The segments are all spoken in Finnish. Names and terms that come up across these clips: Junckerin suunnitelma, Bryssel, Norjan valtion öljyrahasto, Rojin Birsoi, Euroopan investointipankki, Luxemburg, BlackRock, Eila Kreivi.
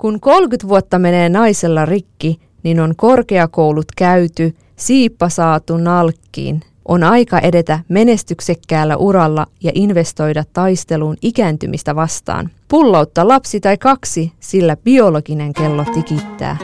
Kun 30 vuotta menee naisella rikki, niin on korkeakoulut käyty, siippa saatu nalkkiin. On aika edetä menestyksekkäällä uralla ja investoida taisteluun ikääntymistä vastaan. Pullautta lapsi tai kaksi, sillä biologinen kello tikittää.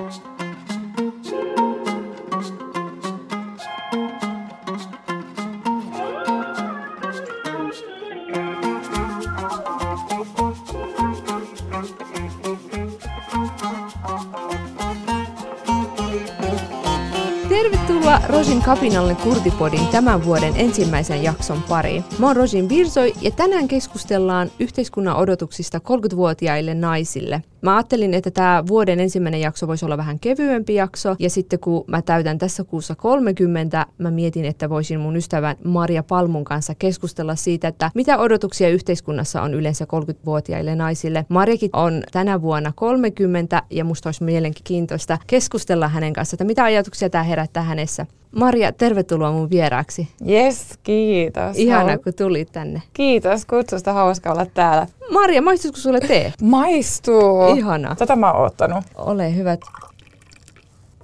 Tervetuloa Rojin kapinalle Kurtipodin tämän vuoden ensimmäisen jakson pariin. Mä oon Rojin Birsoi ja tänään keskustellaan yhteiskunnan odotuksista 30-vuotiaille naisille. Mä ajattelin, että tämä vuoden ensimmäinen jakso voisi olla vähän kevyempi jakso. Ja sitten kun mä täytän tässä kuussa 30, mä mietin, että voisin mun ystävän Maria Palmun kanssa keskustella siitä, että mitä odotuksia yhteiskunnassa on yleensä 30-vuotiaille naisille. Mariakin on tänä vuonna 30 ja musta olisi mielenkiintoista keskustella hänen kanssa, että mitä ajatuksia tämä herättää hänessä. Maria, tervetuloa mun vieraaksi. Jes, kiitos. Ihana, kun tulit tänne. Kiitos kutsusta, hauska olla täällä. Maria, maistuuko sulle tee? Maistuu. Ihana. Tätä mä oon ottanut. Ole hyvä.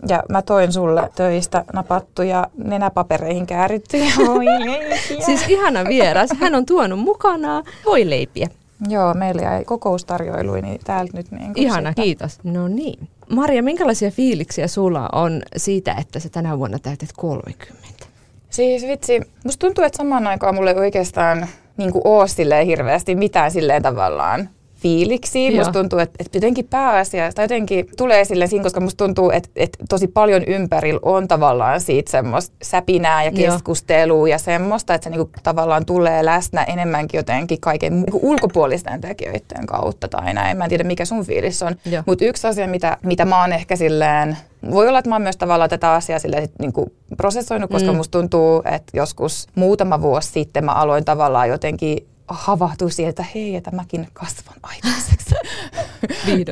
Ja mä toin sulle töistä napattuja nenäpapereihin käärittyjä voileipiä. Siis ihana vieras. Hän on tuonut mukanaan voileipiä. Joo, meillä jäi kokoustarjoiluja, niin täältä nyt niin kuin ihana, sitä. Kiitos. No niin. Maria, minkälaisia fiiliksiä sulla on siitä, että sä tänä vuonna täytät 30? Siis vitsi, musta tuntuu, että samaan aikaan mulla ei oikeastaan niin kuin oo silleen hirveästi mitään silleen tavallaan fiiliksiä. Musta tuntuu, että jotenkin pääasiassa jotenkin tulee silleen siinä, koska musta tuntuu, että tosi paljon ympärillä on tavallaan siitä semmoista säpinää ja keskustelua ja semmoista, että se niinku tavallaan tulee läsnä enemmänkin jotenkin kaiken niinku ulkopuolisten tekijöiden kautta tai näin. Mä en tiedä, mikä sun fiilis on, mutta yksi asia, mitä mä oon ehkä silleen, voi olla, että mä oon myös tavallaan tätä asiaa silleen niinku prosessoinut, koska musta tuntuu, että joskus muutama vuosi sitten mä aloin tavallaan jotenkin havahtuu siihen, että hei, että mäkin kasvan aikuiseksi.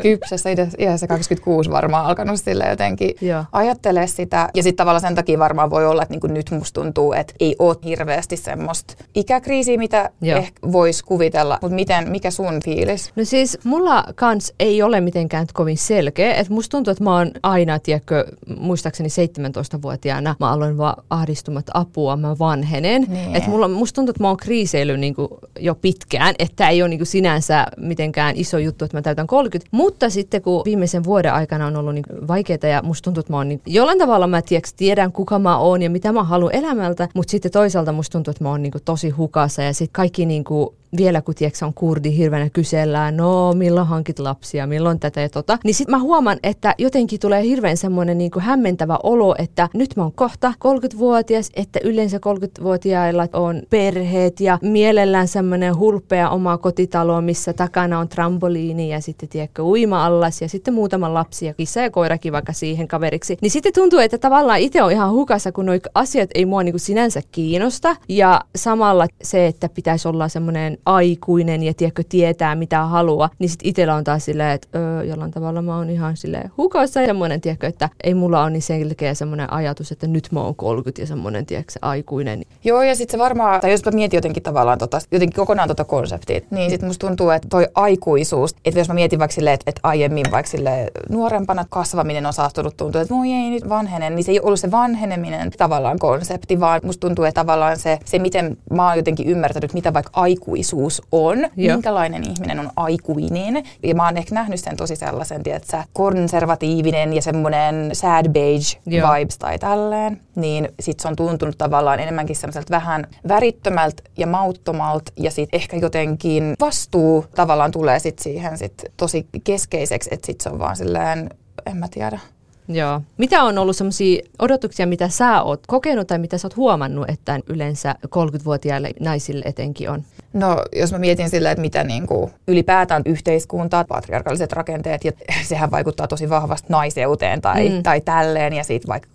Kypsässä iässä 26 varmaan alkanut sille jotenkin ajattelee sitä. Ja sitten tavallaan sen takia varmaan voi olla, että niinku nyt musta tuntuu, että ei ole hirveästi semmoista ikäkriisiä, mitä ehkä voisi kuvitella. Mutta mikä sun fiilis? No siis mulla kans ei ole mitenkään kovin selkeä. Että musta tuntuu, että mä oon aina, tiedätkö, muistaakseni 17-vuotiaana mä aloin vaan ahdistumat apua, mä vanhenen. Niin. Että musta tuntuu, että mä oon kriiseillyt niinku jo pitkään, että ei ole niin kuin sinänsä mitenkään iso juttu, että mä täytän 30. Mutta sitten kun viimeisen vuoden aikana on ollut niin vaikeaa ja musta tuntuu, että mä oon niin, jollain tavalla mä tiedän kuka mä oon ja mitä mä haluan elämältä, mutta sitten toisaalta musta tuntuu, että mä oon niin kuin tosi hukassa ja sitten kaikki niin kuin vielä kun tiedätkö, on kurdi hirveänä kysellään, no milloin hankit lapsia, milloin tätä ja tota. Niin sit mä huomaan, että jotenkin tulee hirveän semmoinen niin kuin hämmentävä olo, että nyt mä oon kohta 30-vuotias, että yleensä 30-vuotiailla on perheet ja mielellään semmoinen hulpea oma kotitalo, missä takana on trampoliini ja sitten tiedätkö, uima-allas ja sitten muutama lapsi ja kissa ja koirakin vaikka siihen kaveriksi. Niin sitten tuntuu, että tavallaan itse on ihan hukassa, kun noi asiat ei mua niin kuin sinänsä kiinnosta ja samalla se, että pitäisi olla semmoinen aikuinen ja tietää mitä haluaa, niin sitten itsellä on taas silleen, että jollain tavalla mä oon ihan silleen hukassa. Semmoinen, tiedätkö, että ei mulla ole niin selkeä semmoinen ajatus, että nyt mä oon 30 ja semmoinen, tiedätkö, se aikuinen. Joo, ja sitten se varmaan, tai jos mä mietin jotenkin tavallaan jotenkin kokonaan konseptia, niin sitten musta tuntuu, että toi aikuisuus, että jos mä mietin vaikka silleen, että aiemmin vaikka silleen nuorempana kasvaminen on saastunut tuntuu, että moi ei nyt vanhenen, niin se ei ollut se vanheneminen tavallaan konsepti, vaan musta tuntuu, että tavallaan se miten mä oon jotenkin ymmärtänyt, mitä vaikka aikuisuus on, minkälainen ihminen on aikuinen. Ja mä oon ehkä nähnyt sen tosi sellaisen, tietsä, konservatiivinen ja semmoinen sad beige vibes tai tälleen. Niin sit se on tuntunut tavallaan enemmänkin semmoiselta vähän värittömältä ja mauttomalta ja sit ehkä jotenkin vastuu tavallaan tulee sit siihen sit tosi keskeiseksi, että sit se on vaan silleen, en mä tiedä. Joo. Mitä on ollut sellaisia odotuksia, mitä sä oot kokenut tai mitä sä oot huomannut, että yleensä 30-vuotiaille naisille etenkin on? No, jos mä mietin sillä, että mitä niin kuin ylipäätään yhteiskuntaa, patriarkaaliset rakenteet, ja sehän vaikuttaa tosi vahvasti naiseuteen tai tälleen, ja siitä vaikka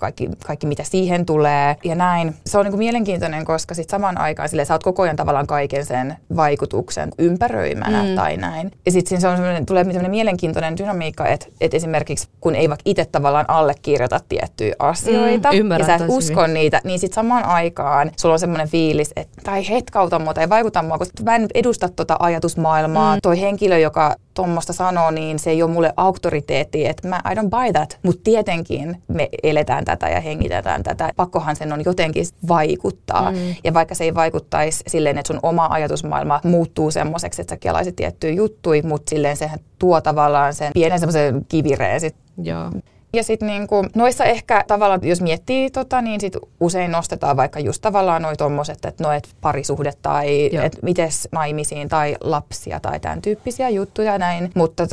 kaikki mitä siihen tulee, ja näin. Se on niin kuin mielenkiintoinen, koska sit samaan aikaan silleen, sä oot koko ajan tavallaan kaiken sen vaikutuksen ympäröimänä tai näin. Ja sitten se on tulee sellainen mielenkiintoinen dynamiikka, että esimerkiksi kun ei vaikka itse tavallaan allekirjoita tiettyjä asioita ja sä et usko niitä, niin sit samaan aikaan sulla on semmoinen fiilis, että tai hetkauta mua tai vaikuta mua, tarkoittaa, mä en nyt edusta tota ajatusmaailmaa. Toi henkilö, joka tuommoista sanoo, niin se ei ole mulle auktoriteetti, että mä I don't buy that. Mutta tietenkin me eletään tätä ja hengitetään tätä. Pakkohan sen on jotenkin vaikuttaa. Ja vaikka se ei vaikuttaisi silleen, että sun oma ajatusmaailma muuttuu semmoiseksi, että sä kelaisit tiettyjä juttuja, mutta silleen sehän tuo tavallaan sen pienen semmoisen kivireen sit. Joo. Ja sitten niinku, noissa ehkä tavallaan, jos miettii, niin sit usein nostetaan vaikka just tavallaan noi tommoset, että no et parisuhde tai että mites naimisiin tai lapsia tai tämän tyyppisiä juttuja näin. Mutta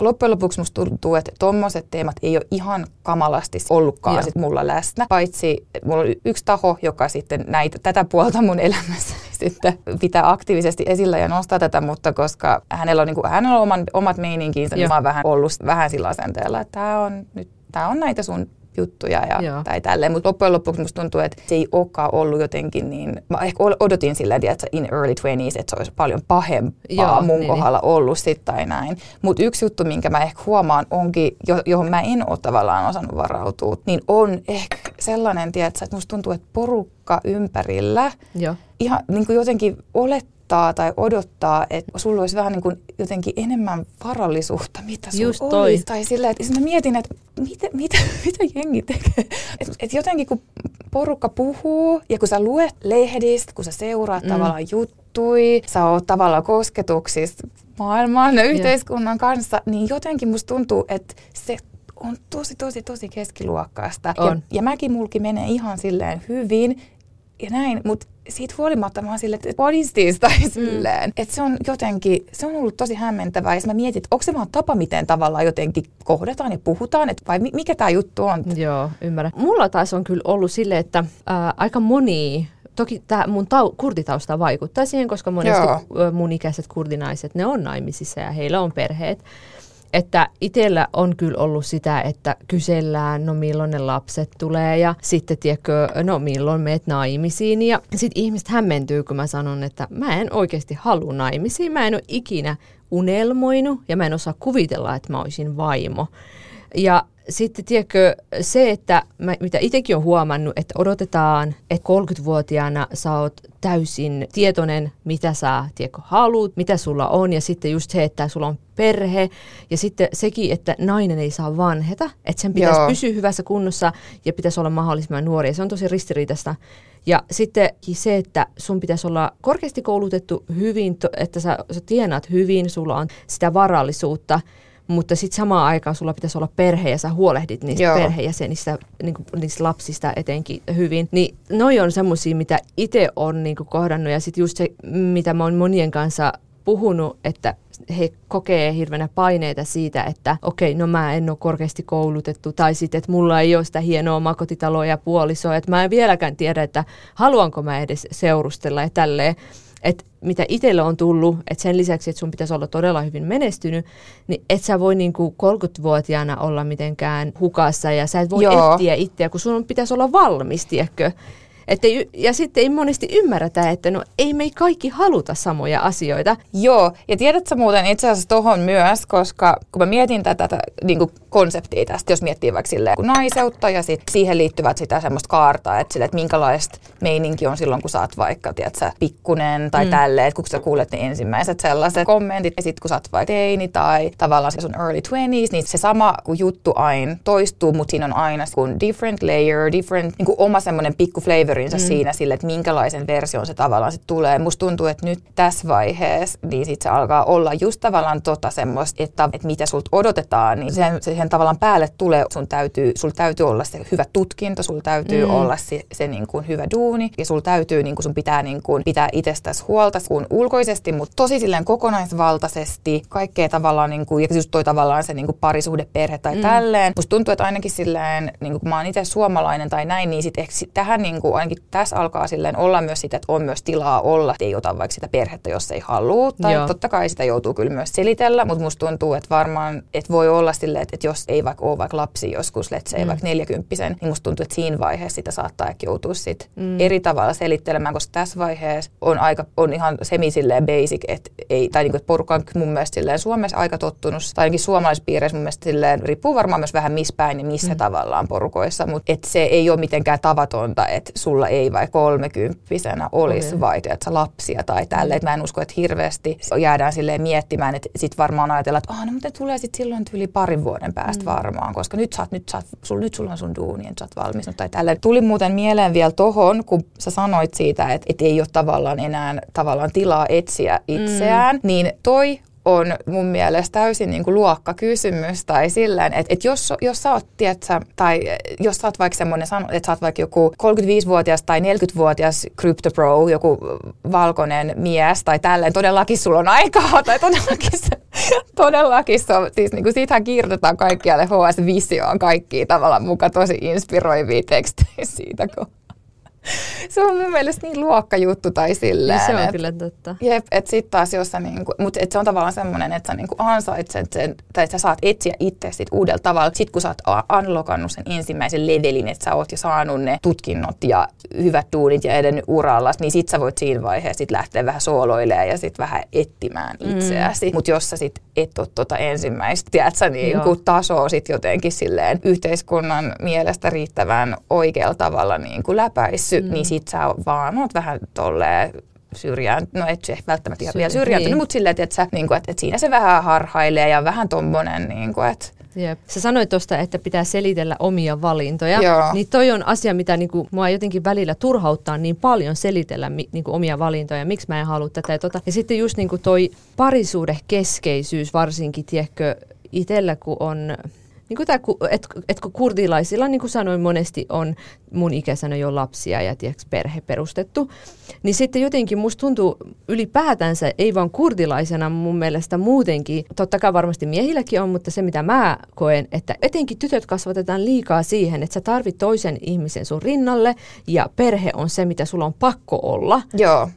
loppujen lopuksi musta tuntuu, että tommoset teemat ei ole ihan kamalasti ollutkaan sit mulla läsnä. Paitsi mulla oli yksi taho, joka sitten näitä tätä puolta mun elämässäni sitten pitää aktiivisesti esillä ja nostaa tätä, mutta koska hänellä on, niin kuin, hänellä on omat meininkiinsä, niin mä oon vähän ollut vähän sillä asenteella, että tää on näitä sun juttuja ja tai tälleen. Mutta loppujen lopuksi musta tuntuu, että se ei olekaan ollut jotenkin niin... Mä ehkä odotin silleen, että in early 20s, että se olisi paljon pahempaa mun kohdalla ollut sit tai näin. Mutta yksi juttu, minkä mä ehkä huomaan onkin, johon mä en ole tavallaan osannut varautua, niin on ehkä sellainen, tiedätkö, että musta tuntuu, että porukka ympärillä ihan niin kuin jotenkin olettaa tai odottaa, että sulla olisi vähän niin kuin jotenkin enemmän varallisuutta, mitä sulla just olisi. Tai silleen, että mä mietin, että mitä jengi tekee? Et jotenkin kun porukka puhuu ja kun sä luet lehdistä, kun sä seuraat tavallaan juttui, sä oot tavallaan kosketuksissa maailman ja yhteiskunnan kanssa, niin jotenkin musta tuntuu, että se on tosi keskiluokkaista. Ja mulki menee ihan silleen hyvin ja näin, mutta siitä huolimatta mä oon silleen, että what is this? Tai silleen. Että se on jotenkin, se on ollut tosi hämmentävää. Ja mä mietin, että onko se vaan tapa, miten tavallaan jotenkin kohdataan ja puhutaan, että vai mikä tää juttu on? Joo, ymmärrän. Mulla taas on kyllä ollut silleen, että aika moni... Toki tämä mun kurditausta vaikuttaa siihen, koska monesti mun ikäiset kurdinaiset, ne on naimisissa ja heillä on perheet. Että itsellä on kyllä ollut sitä, että kysellään, no milloin ne lapset tulee ja sitten tiedätkö, no milloin meet naimisiin. Ja sitten ihmiset hämmentyy, kun mä sanon, että mä en oikeasti halua naimisiin. Mä en ole ikinä unelmoinut ja mä en osaa kuvitella, että mä olisin vaimo. Ja sitten tiedätkö, se, että mitä itsekin olen huomannut, että odotetaan, että 30-vuotiaana sä oot täysin tietoinen, mitä sä tiedätkö, haluat, mitä sulla on. Ja sitten just se, että sulla on perhe. Ja sitten sekin, että nainen ei saa vanheta. Että sen pitäisi pysyä hyvässä kunnossa ja pitäisi olla mahdollisimman nuori. Ja se on tosi ristiriitaista. Ja sitten se, että sun pitäisi olla korkeasti koulutettu hyvin, että sä tienaat hyvin, sulla on sitä varallisuutta. Mutta sitten samaan aikaan sulla pitäisi olla perhe ja sä huolehdit niistä perheenjäsenistä, niistä lapsista etenkin hyvin. Niin noi on semmosia, mitä itse on niinku kohdannut ja sitten just se, mitä mä oon monien kanssa puhunut, että he kokee hirveänä paineita siitä, että okei, no mä en ole korkeasti koulutettu tai sitten, että mulla ei ole sitä hienoa omakotitaloa ja puolisoa, että mä en vieläkään tiedä, että haluanko mä edes seurustella ja tälleen. Että mitä itsellä on tullut, että sen lisäksi, että sun pitäisi olla todella hyvin menestynyt, niin et sä voi niinku 30-vuotiaana olla mitenkään hukassa ja sä et voi etsiä itseä, kun sun pitäisi olla valmis, tiedätkö? Ja sitten ei monesti ymmärretä, että no ei me kaikki haluta samoja asioita. Joo, ja tiedätkö muuten itse asiassa tohon myös, koska kun mä mietin tätä niinku konseptia tästä, jos miettii vaikka silleen naiseutta ja sit siihen liittyvät sitä semmoista kaartaa, että, minkälaista meininki on silloin, kun sä oot vaikka, tiedätkö, pikkunen tai tälleen, että kun sä kuulet ne ensimmäiset sellaiset kommentit, ja sit kun sä oot vaikka teini tai tavallaan se sun early 20s, niin se sama juttu aina toistuu, mutta siinä on aina kun different layer, different, niin kuin oma semmoinen pikku flavor, siinä sille, että minkälaisen version se tavallaan sit tulee. Musta tuntuu, että nyt tässä vaiheessa niin sit se alkaa olla just tavallaan semmoista, että mitä sulta odotetaan, niin sen tavallaan päälle tulee. Sul täytyy olla se hyvä tutkinto, sul täytyy olla se niin kuin hyvä duuni ja sul täytyy niin kuin sun pitää niin kuin pitää itsestäsi huolta kuin ulkoisesti, mutta tosi silleen kokonaisvaltaisesti kaikkea tavallaan niin kuin, ja just toi tavallaan se niin kuin parisuhde, perhe tai tälleen. Musta tuntuu, että ainakin silleen niin kuin kun mä oon itse suomalainen tai näin, niin sit ehkä tähän niin kuin ainakin tässä alkaa silleen olla myös sitä, että on myös tilaa olla, että ei ota vaikka sitä perhettä, jos ei halua. Tai totta kai sitä joutuu kyllä myös selitellä, mutta musta tuntuu, että varmaan, että voi olla silleen, että jos ei vaikka ole vaikka lapsi joskus, että se ei vaikka 40, niin musta tuntuu, että siinä vaiheessa sitä saattaa ehkä joutua sit eri tavalla selittelemään, koska tässä vaiheessa on ihan semi silleen basic, että ei, tai niinku, että porukka on mun mielestä silleen Suomessa aika tottunut, tai ainakin suomalaispiireissä mun mielestä silleen, riippuu varmaan myös vähän missä päin ja missä tavallaan porukoissa, mutta että se ei ole mitenkään tavatonta, että sulla ei vai 30-vuotiaana olisi vaikea lapsia tai tälleen. Että mä en usko, että hirveästi jäädään silleen miettimään, että sit varmaan ajatellaan, että no mutta tulee sit silloin yli 2 vuoden päästä varmaan, koska nyt sulla on sun duuni, että sä oot valmistunut tai tälleen. Tuli muuten mieleen vielä tohon, kun sä sanoit siitä, että ei ole tavallaan enää tilaa etsiä itseään, niin toi on mun mielestä täysin niin kuin luokkakysymys tai silleen, että jos sä oot, tietsä, tai jos sä oot vaikka semmoinen, että sä oot vaikka joku 35-vuotias tai 40-vuotias CryptoPro, joku valkoinen mies tai tälleen, todellakin sulla on aikaa tai todellakin se on, siis niin kuin siitähän kirjoitetaan kaikkialle HS-visioon kaikkia tavallaan mukaan tosi inspiroivia tekstejä siitä, kun se on mun mielestä niin luokkajuttu tai silleen. Se on kyllä totta. Jep, että sit taas jos sä niinku, mut et se on tavallaan semmonen, että sä niinku ansaitset sen, tai sä saat etsiä itse sit uudella tavalla. Sit kun sä oot unlockannut sen ensimmäisen levelin, että sä oot jo saanut ne tutkinnot ja hyvät duunit ja edennyt urallas, niin sit sä voit siinä vaiheessa sit lähteä vähän sooloilemaan ja sit vähän etsimään itseäsi. Mut jos sä sit et oo tota ensimmäistä, tiedät sä niinku tasoa sit jotenkin silleen yhteiskunnan mielestä riittävän oikealla tavalla niinku läpäissyt. Niin sit sä vaan oot vähän tolleen syrjään, no et se välttämättä vielä syrjääntynyt, mutta silleen, että niinku, et siinä se vähän harhailee ja vähän tommonen, niinku, että jep. Sä sanoit tuosta, että pitää selitellä omia valintoja, niin toi on asia, mitä niinku, mua jotenkin välillä turhauttaa niin paljon selitellä niinku, omia valintoja, miksi mä en halua tätä ja tota. Ja sitten just niinku, toi parisuhdekeskeisyys varsinkin, tiedätkö, itsellä kun on... Niin että kun kurdilaisilla, niin kuin sanoin, monesti on mun ikäisenä jo lapsia ja tiiäks, perhe perustettu, niin sitten jotenkin musta tuntuu ylipäätänsä, ei vaan kurdilaisena mun mielestä muutenkin, totta kai varmasti miehilläkin on, mutta se mitä mä koen, että etenkin tytöt kasvatetaan liikaa siihen, että sä tarvit toisen ihmisen sun rinnalle ja perhe on se, mitä sulla on pakko olla.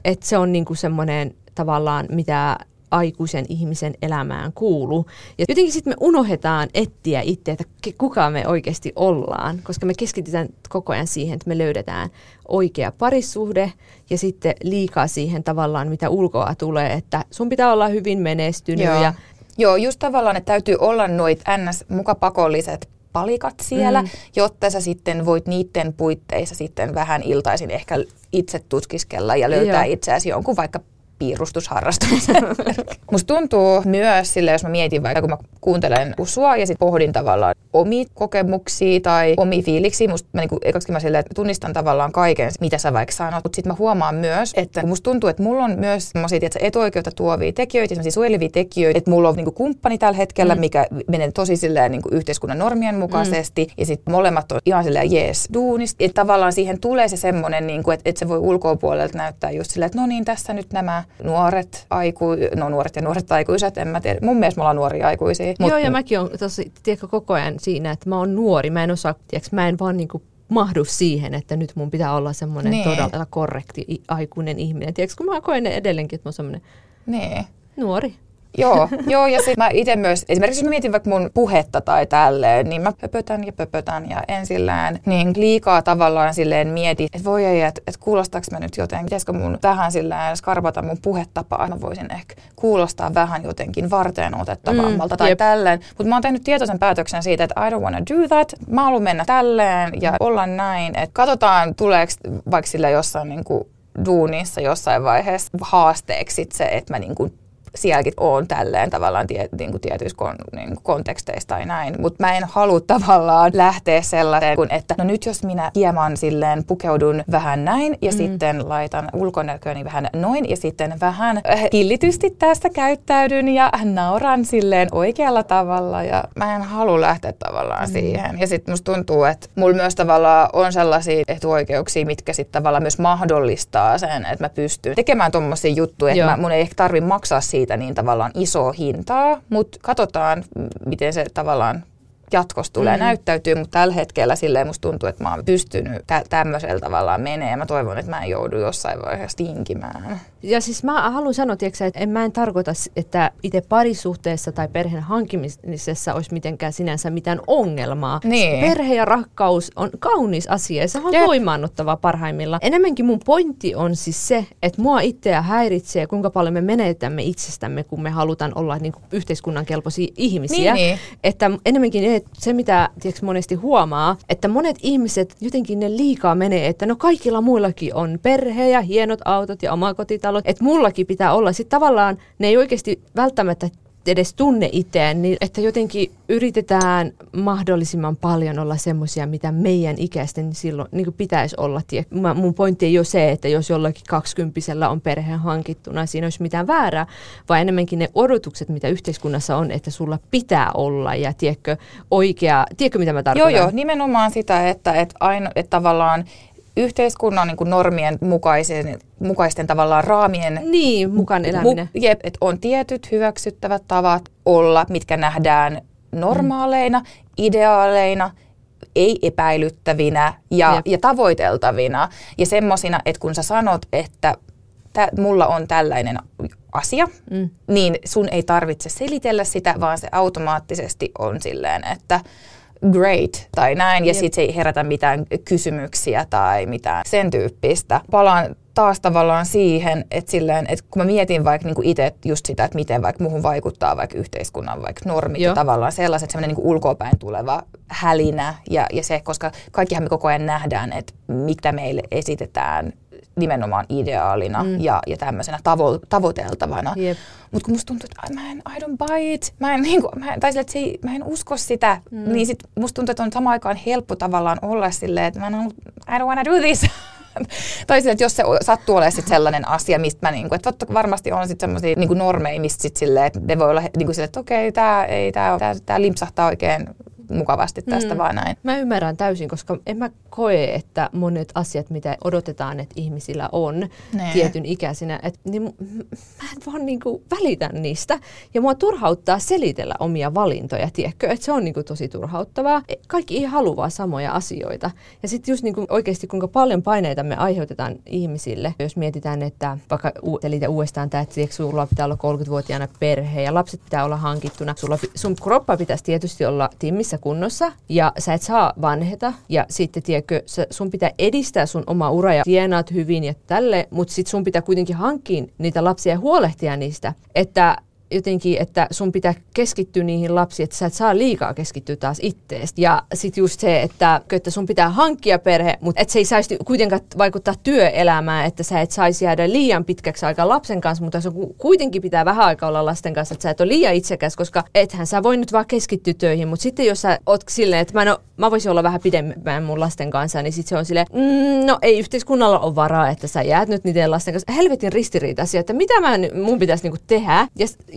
Että se on niin kuin semmoinen tavallaan, mitä... aikuisen ihmisen elämään kuuluu. Ja jotenkin sitten me unohdetaan etsiä itse, että kuka me oikeasti ollaan, koska me keskitytään koko ajan siihen, että me löydetään oikea parisuhde ja sitten liikaa siihen tavallaan, mitä ulkoa tulee, että sun pitää olla hyvin menestynyt. Joo, just tavallaan, että täytyy olla noit NS-mukapakolliset palikat siellä, jotta sä sitten voit niiden puitteissa sitten vähän iltaisin ehkä itse tutkiskella ja löytää itseäsi jonkun vaikka piirustusharrastumisen. Musta tuntuu myös sille, jos mä mietin vaikka, kun mä kuuntelen sua ja sit pohdin tavallaan omia kokemuksia tai omia fiiliksiä. Musta mä niinku, mä silleen, tunnistan tavallaan kaiken, mitä sä vaikka sanot. Mut sit mä huomaan myös, että musta tuntuu, että mulla on myös semmosia etuoikeutta tuovia tekijöitä, semmosia suojelevia tekijöitä. Että mulla on niinku kumppani tällä hetkellä, mikä menee tosi silleen niinku yhteiskunnan normien mukaisesti. Ja sit molemmat on ihan silleen jees duunista. Että tavallaan siihen tulee se semmonen, niinku, että se voi ulkopuolelta näyttää just silleen, että no niin, tässä nyt nämä nuoret aikuiset, en mä tiedä. Mun mielestä me ollaan nuoria aikuisia. Joo, ja mäkin olen koko ajan siinä, että mä oon nuori. Mä en osaa, mä en vaan niinku mahdu siihen, että nyt mun pitää olla semmoinen todella korrekti aikuinen ihminen. Tiedätkö, kun mä koen edelleenkin, että mä oon semmoinen nuori. Joo, ja sit mä ite myös, esimerkiksi jos mä mietin vaikka mun puhetta tai tälleen, niin mä pöpötän ja en sillään niin liikaa tavallaan silleen mieti, että voi ei, että kuulostaaks mä nyt jotenkin, pitäisikö mun tähän sillään skarpata mun puhetapaa, mä voisin ehkä kuulostaa vähän jotenkin varteen otettavammalta tai tälleen, mutta mä oon tehnyt tietoisen päätöksen siitä, että I don't wanna do that, mä haluan mennä tälleen ja olla näin, että katsotaan tuleeks vaikka sillä jossain niinku duunissa jossain vaiheessa haasteeksi sit se, että mä niinku sielläkin on tälleen tavallaan tietyissä konteksteissa tai näin, mutta mä en halua tavallaan lähteä sellaiseen, että no nyt jos minä hieman silleen pukeudun vähän näin ja sitten laitan ulkonäköni vähän noin ja sitten vähän hillitysti tästä käyttäydyn ja nauran silleen oikealla tavalla ja mä en halua lähteä tavallaan siihen. Ja sitten musta tuntuu, että mulla myös tavallaan on sellaisia etuoikeuksia, mitkä sitten tavallaan myös mahdollistaa sen, että mä pystyn tekemään tommosia juttuja, että mun ei ehkä tarvitse maksaa siitä niin tavallaan isoa hintaa, mutta katsotaan, miten se tavallaan jatkossa tulee näyttäytyy, mutta tällä hetkellä silleen musta tuntuu, että mä oon pystynyt tämmöisellä tavallaan menee ja mä toivon, että mä en joudu jossain vaiheessa tinkimään. Ja siis mä haluan sanoa, tiiäksä, että mä en tarkoita, että itse parisuhteessa tai perheen hankkimisessa olisi mitenkään sinänsä mitään ongelmaa. Niin. Perhe ja rakkaus on kaunis asia ja se on voimaannuttava parhaimmillaan. Enemmänkin mun pointti on siis se, että mua itseä häiritsee, kuinka paljon me menetämme itsestämme, kun me halutaan olla niin kuin yhteiskunnan kelpoisia ihmisiä. Niin. Että enemmänkin se, mitä tiiäksä, monesti huomaa, että monet ihmiset jotenkin ne liikaa menee, että no kaikilla muillakin on perhe ja hienot autot ja omakotitalot, että mullakin pitää olla. Sitten tavallaan ne ei oikeasti välttämättä edes tunne itseään, niin että jotenkin yritetään mahdollisimman paljon olla semmoisia, mitä meidän ikäisten silloin niin kuin pitäisi olla. Mun pointti ei ole se, että jos jollakin 20-vuotiaalla on perheen hankittuna, siinä olisi mitään väärää, vaan enemmänkin ne odotukset, mitä yhteiskunnassa on, että sulla pitää olla ja tiedätkö mitä mä tarkoitan? Joo, nimenomaan sitä, että tavallaan yhteiskunnan niin kuin normien mukaisten tavallaan raamien mukaan eläminen. Että on tietyt hyväksyttävät tavat olla, mitkä nähdään normaaleina, ideaaleina, ei epäilyttävinä ja tavoiteltavina. Ja semmosina, että kun sä sanot, että mulla on tällainen asia, niin sun ei tarvitse selitellä sitä, vaan se automaattisesti on silleen, että great tai näin, ja sitten se ei herätä mitään kysymyksiä tai mitään sen tyyppistä. Palaan taas tavallaan siihen, että kun mä mietin vaikka niinku itse just sitä, että miten vaikka muuhun vaikuttaa vaikka yhteiskunnan vaikka normit ja tavallaan sellaiset, semmoinen niinku ulkoapäin tuleva hälinä ja se, koska kaikkihan me koko ajan nähdään, että mitä meille esitetään nimenomaan ideaalina ja tämmöisenä tavoiteltavana. Mutta kun musta tuntuu, että I don't buy it, mä en usko sitä, niin sit musta tuntuu, että on samaan aikaan helppo tavallaan olla silleen, että I don't wanna do this. Tai silleen, että jos se sattuu olemaan sit sellainen asia, mistä mä niinku, että varmasti on sit semmosia niinku normeja, mistä sit silleen, että ne voi olla niinku silleen, että okei, tää limpsahtaa oikein mukavasti tästä vaan näin. Mä ymmärrän täysin, koska en mä koe, että monet asiat, mitä odotetaan, että ihmisillä on tietyn ikäisinä, niin mä en vaan niinku välitä niistä. Ja mua turhauttaa selitellä omia valintoja, tiedätkö? Että se on niinku tosi turhauttavaa. Kaikki ei halua samoja asioita. Ja sitten just niinku oikeasti kuinka paljon paineita me aiheutetaan ihmisille. Jos mietitään, että vaikka selitä uudestaan tämä, että sulla pitää olla 30-vuotiaana perhe ja lapset pitää olla hankittuna. Sun kroppa pitäisi tietysti olla timmissä kunnossa ja sä et saa vanheta ja sitten tiedätkö, sun pitää edistää sun omaa uraa ja tienaat hyvin ja tälle, mutta sitten sun pitää kuitenkin hankkia niitä lapsia ja huolehtia niistä, että jotenkin, että sun pitää keskittyä niihin lapsiin, että sä et saa liikaa keskittyä taas itteestä. Ja sit just se, että sun pitää hankkia perhe, mutta et se ei saisi kuitenkaan vaikuttaa työelämään, että sä et saisi jäädä liian pitkäksi aikaa lapsen kanssa, mutta sun kuitenkin pitää vähän aikaa olla lasten kanssa, että sä et ole liian itsekäs, koska ethän sä voi nyt vaan keskittyä töihin, mutta sitten jos sä oot silleen, että mä voisin olla vähän pidemmän mun lasten kanssa, niin sit se on silleen, no ei yhteiskunnalla ole varaa, että sä jäät nyt niiden lasten kanssa. Helvetin ristiriitaisia, että mitä mun pitäisi niinku tehdä.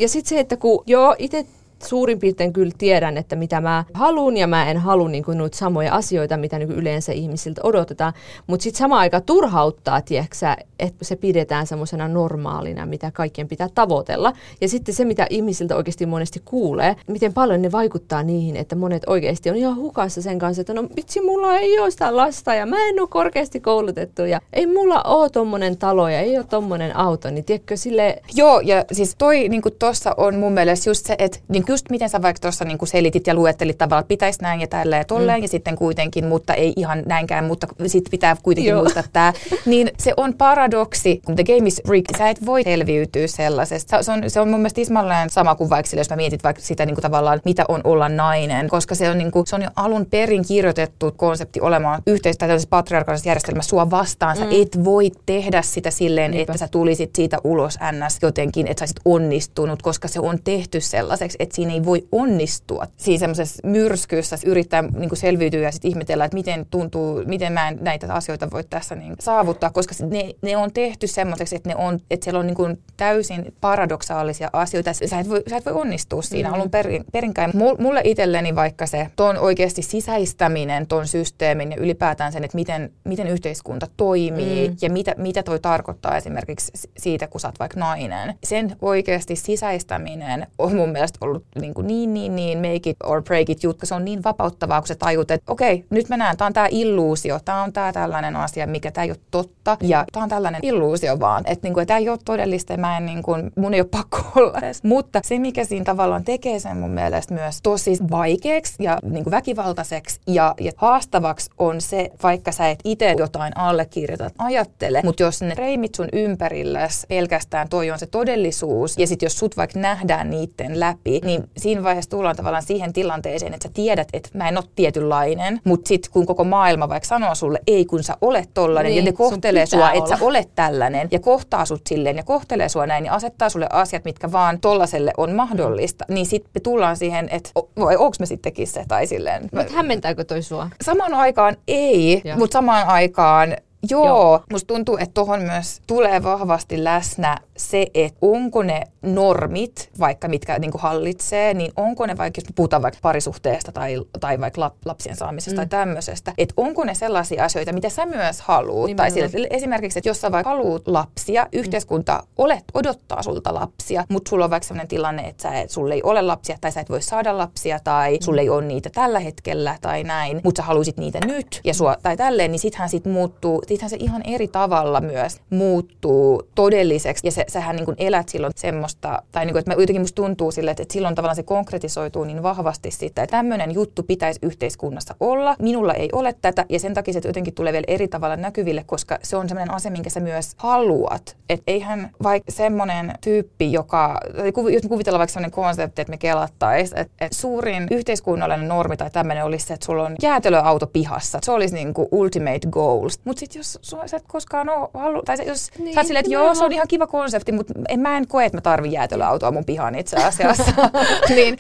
Ja sitten se, että kun itse suurin piirtein kyllä tiedän, että mitä mä haluun ja mä en halua niinku noita samoja asioita, mitä niinku yleensä ihmisiltä odotetaan, mutta sitten samaan aikaan turhauttaa, tiedäksä, että se pidetään semmoisena normaalina, mitä kaikkien pitää tavoitella. Ja sitten se, mitä ihmisiltä oikeasti monesti kuulee, miten paljon ne vaikuttaa niihin, että monet oikeasti on ihan hukassa sen kanssa, että no vitsi, mulla ei ole sitä lasta ja mä en ole korkeasti koulutettu ja ei mulla ole tommonen talo ja ei ole tommonen auto, niin tiedätkö silleen. Joo, ja siis toi niinku tossa on mun mielestä just se, että just miten sä vaikka tuossa niinku selitit ja luettelit tavallaan, että pitäisi näin ja tälleen ja tolleen ja sitten kuitenkin, mutta ei ihan näinkään, mutta sitten pitää kuitenkin muistaa tämä. Niin se on paradoksi, kun the game is rigged. Sä et voi selviytyä sellaisesta. Se on mun mielestä ismalleen sama kuin vaikka sille, jos mä mietit vaikka sitä niinku tavallaan, mitä on olla nainen, koska se on jo alun perin kirjoitettu konsepti olemaan yhteistä tällaisessa patriarkaalisessa järjestelmässä sua vastaan. Sä et voi tehdä sitä silleen, että sä tulisit siitä ulos ns. Jotenkin, että sä olisit onnistunut, koska se on tehty sellaiseksi, että siinä ei voi onnistua. Siinä semmoisessa myrskyssä yrittää niinku selviytyä ja sitten ihmetellä, että miten tuntuu, miten mä en näitä asioita voi tässä niinku saavuttaa, koska ne on tehty semmoiseksi, että siellä on niinku täysin paradoksaalisia asioita. Sä et voi onnistua siinä alun perinkään. Mulle itselleni vaikka se ton oikeasti sisäistäminen, ton systeemin ja ylipäätään sen, että miten yhteiskunta toimii ja mitä toi tarkoittaa esimerkiksi siitä, kun sä oot vaikka nainen. Sen oikeasti sisäistäminen on mun mielestä ollut niin make it or break it juttu. Se on niin vapauttavaa, kun sä tajut, että okei, nyt mä näen, tää on tää illuusio, tää on tää tällainen asia, mikä tää ei ole totta ja tää on tällainen illuusio vaan. Että niinku, tää ei ole todellista, mä en niinku, mun ei ole pakko olla. Mutta se, mikä siinä tavallaan tekee sen mun mielestä myös tosi vaikeaksi ja niinku väkivaltaiseksi ja haastavaksi on se, vaikka sä et itse jotain allekirjoita, ajattele, mutta jos ne reimit sun ympärilläs pelkästään toi on se todellisuus ja sit jos sut vaikka nähdään niitten läpi, niin siinä vaiheessa tullaan tavallaan siihen tilanteeseen, että sä tiedät, että mä en ole tietynlainen, mutta sit kun koko maailma vaikka sanoo sulle, ei kun sä olet tollainen niin, ja ne kohtelee sua, että sä olet tällainen ja kohtaa sut silleen ja kohtelee sua näin ja asettaa sulle asiat, mitkä vaan tollaselle on mahdollista, niin sit me tullaan siihen, että onks mä sittenkin se tai silleen. Mutta hämmentääkö toi sua? Samaan aikaan ei, mutta samaan aikaan Joo. Musta tuntuu, että tohon myös tulee vahvasti läsnä se, että onko ne normit, vaikka mitkä niinku hallitsee, niin onko ne vaikka, jos puhutaan vaikka parisuhteesta tai vaikka lapsien saamisesta tai tämmöisestä, että onko ne sellaisia asioita, mitä sä myös haluut. Tai sillä, että esimerkiksi, että jos sä vaikka haluut lapsia, yhteiskunta odottaa sulta lapsia, mutta sulla on vaikka sellainen tilanne, että sulle ei ole lapsia tai sä et voi saada lapsia tai sulle ei ole niitä tällä hetkellä tai näin, mutta sä haluisit niitä nyt ja sua tai tälleen, niin sittenhän sit muuttuu. Siitähän se ihan eri tavalla myös muuttuu todelliseksi ja sähän niin kuin elät silloin semmoista, tai niin kuin, että jotenkin musta tuntuu sille, että silloin tavallaan se konkretisoituu niin vahvasti sitä, että tämmöinen juttu pitäisi yhteiskunnassa olla, minulla ei ole tätä ja sen takia se jotenkin tulee vielä eri tavalla näkyville, koska se on semmoinen asia, minkä sä myös haluat. Että eihän vaikka semmoinen tyyppi, joka, jos me kuvitellaan vaikka semmoinen konsepti, että me kelattaisiin, että suurin yhteiskunnallinen normi tai tämmöinen olisi se, että sulla on jäätelöauto pihassa, se olisi niin kuin ultimate goals, mutta sitten jos sä et koskaan ole halunnut, tai jos niin, sä oot silleen, että joo, se on ihan kiva konsepti, mutta mä en koe, että mä tarvin jäätelöautoa mun pihaan itse asiassa. Niin,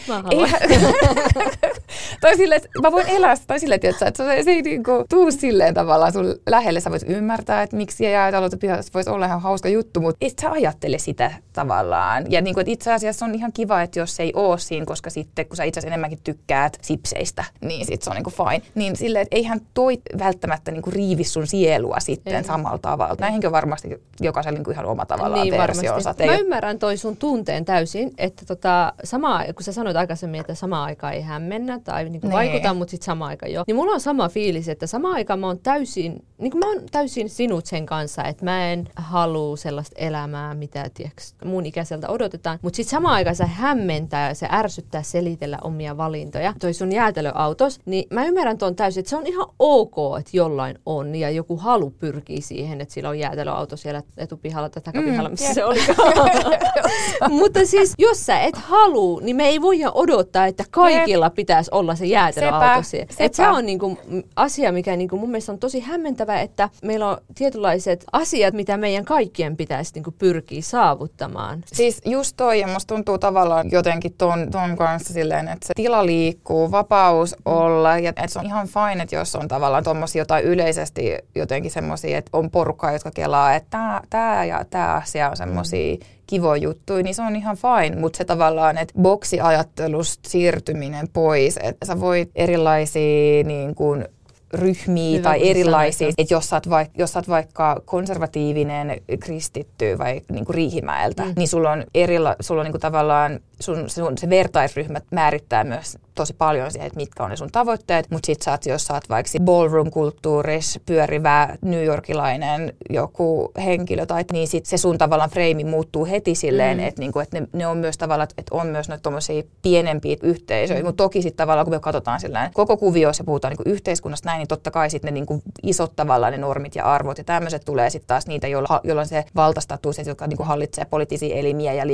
tai silleen, että mä voin elää, tai silleen, että se ei niinku tuu silleen tavallaan sun lähelle. Sä voit ymmärtää, että miksi jäätelöauto pihassa voisi olla ihan hauska juttu, mutta et sä ajattele sitä tavallaan. Ja niinku, että itse asiassa on ihan kiva, että jos se ei oo siinä, koska sitten, kun sä itse asiassa enemmänkin tykkäät sipseistä, niin sit se on niinku fine. Niin silleen, että eihän toi välttämättä niinku riivi sun sielua sitten samalla tavalla. Näihinkin varmasti jokaisen niin ihan oma tavallaan niin, versionsa. Mä ymmärrän toi sun tunteen täysin, että samaa, kun sä sanoit aikaisemmin, että samaan aikaan ei hämmennä tai niin vaikuta, mutta sitten samaan aikaan jo. Niin mulla on sama fiilis, että samaan aikaan mä oon täysin, niin kuin mä oon täysin sinut sen kanssa, että mä en halua sellaista elämää, mitä tiiäks, mun ikäiseltä odotetaan, mutta sitten samaan aikaan se hämmentää ja se ärsyttää selitellä omia valintoja. Toi sun jäätelöautos, niin mä ymmärrän ton täysin, että se on ihan ok, että jollain on ja joku halu pyrkii siihen, että sillä on jäätelöauto siellä etupihalla tai takapihalla, missä se olikaan. Mutta siis, jos sä et halua, niin me ei voida odottaa, että kaikilla pitäisi olla se jäätelöauto siellä. Että se on niinku asia, mikä niinku mun mielestä on tosi hämmentävä, että meillä on tietynlaiset asiat, mitä meidän kaikkien pitäisi niinku pyrkiä saavuttamaan. Siis just toi, ja musta tuntuu tavallaan jotenkin ton kanssa silleen, että se tila liikkuu, vapaus olla, ja että se on ihan fine, että jos on tavallaan tommosia jotain yleisesti jotenkin semmoisia, että on porukkaa, jotka kelaa, että tämä ja tämä asia on semmoisia kivoja juttuja, niin se on ihan fine, mutta se tavallaan, että boksiajattelusta siirtyminen pois, että sä voit erilaisia niin kuin ryhmiä tai erilaisia, että jos sä oot vaikka konservatiivinen kristitty vai niinku Riihimäeltä, niin sulla on niinku tavallaan se vertaisryhmä määrittää myös tosi paljon siihen, että mitkä on ne sun tavoitteet, mutta sit jos sä oot vaikka ballroom-kulttuurissa pyörivä newyorkilainen joku henkilö, tai, niin sit se sun tavallaan freimi muuttuu heti silleen, että niinku, et ne on myös tavallaan, että on myös noita tommosia pienempiä yhteisöjä, mutta toki sit tavallaan, kun me katsotaan silleen koko kuvioissa ja puhutaan niinku yhteiskunnasta näin, niin totta kai sit ne niinku isot tavallaan ne normit ja arvot ja tämmöiset tulee sit taas niitä, joilla on se valtastatus, jotka niinku hallitsee poliittisia elimiä ja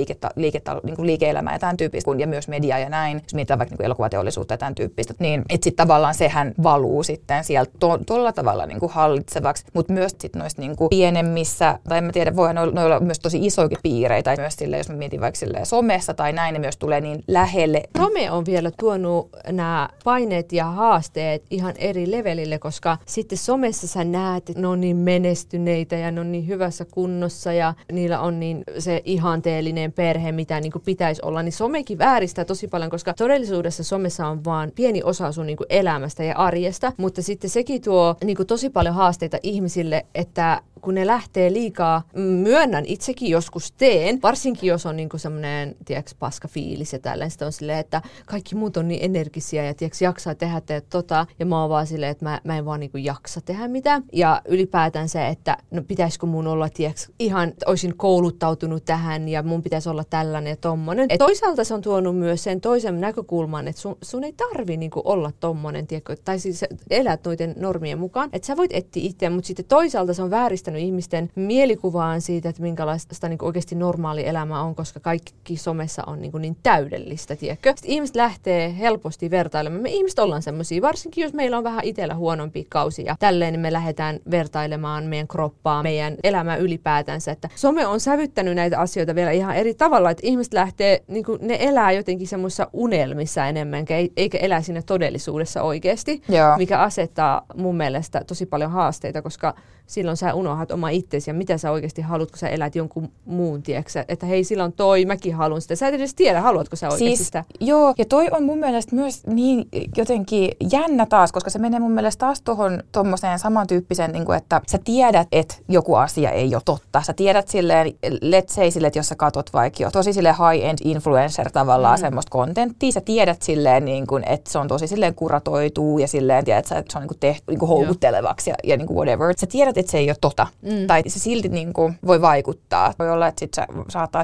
niinku liike-elämää ja tämän tyyppistä, ja myös mediaa ja näin, jos mietitään vaikka niinku elokuvateollisuutta ja tämän tyyppistä, niin että sitten tavallaan sehän valuu sitten sieltä tuolla tavalla niinku hallitsevaksi, mutta myös sitten noissa niinku pienemmissä, tai en mä tiedä, voihan noilla olla myös tosi isoja piireitä, myös sille, jos mä mietin vaikka silleen somessa tai näin, ne myös tulee niin lähelle. Some on vielä tuonut nämä paineet ja haasteet ihan eri levelille, koska sitten somessa sä näet, että ne on niin menestyneitä ja ne on niin hyvässä kunnossa ja niillä on niin se ihanteellinen perhe, mitä niinku pitäisi olla, niin somekin vääristää tosi paljon, koska todellisuudessa somessa on vaan pieni osa sun niinku elämästä ja arjesta, mutta sitten sekin tuo niinku tosi paljon haasteita ihmisille, että kun ne lähtee liikaa, myönnän itsekin joskus teen, varsinkin jos on niinku semmoinen, tiedätkö, paska fiilis ja tällainen, sitten on silleen, että kaikki muut on niin energisiä ja tiedätkö, jaksaa tehdä tota, ja mä oon vaan silleen, että mä en vaan niinku jaksa tehdä mitään. Ja ylipäätään se, että no pitäisikö mun olla, tiedätkö, ihan, että olisin kouluttautunut tähän ja mun pitäisi olla tällainen ja tommonen. Et toisaalta se on tuonut myös sen toisen näkökulman, että sun ei tarvi niinku olla tommonen, tiedätkö, tai siis elät noiden normien mukaan, että sä voit etsiä itse, mutta sitten toisaalta se on vääristänyt ihmisten mielikuvaan siitä, että minkälaista niinku oikeasti normaali elämä on, koska kaikki somessa on niinku niin täydellistä, tiedätkö? Sitten ihmiset lähtee helposti vertailemaan. Me ihmiset ollaan semmoisia, varsinkin jos meillä on vähän itsellä huonompia kausia. Tälleen me lähdetään vertailemaan meidän kroppaa, meidän elämää ylipäätänsä. Että some on sävyttänyt näitä asioita vielä ihan eri tavalla, että ihmiset lähtee, niinku, ne elää jotenkin semmoisissa unelmissa enemmän, eikä elää siinä todellisuudessa oikeasti, joo, mikä asettaa mun mielestä tosi paljon haasteita, koska silloin sä unohdat oma itsesi ja mitä sä oikeasti haluat, kun sä elät jonkun muun, tieksä. Että hei, silloin toi, mäkin haluan sitä. Sä et edes tiedä, haluatko sä oikeasti siis, sitä. Joo, ja toi on mun mielestä myös niin jotenkin jännä taas, koska se menee mun mielestä taas tuohon tommoseen samantyyppiseen, niin kuin, että sä tiedät, että joku asia ei ole totta. Sä tiedät silleen, let's say silleen, että jos sä katot vaikka jo tosi silleen high-end influencer tavallaan semmoista kontenttia, sä tiedät silleen, niin kuin, että se on tosi silleen kuratoituu ja silleen, tiedät, että se on niin kuin tehty niin kuin houkuttelevaksi ja niin kuin whatever. Sä tiedät, että se ei ole tota. Tai se silti niin kuin voi vaikuttaa. Voi olla, että sit sä saattaa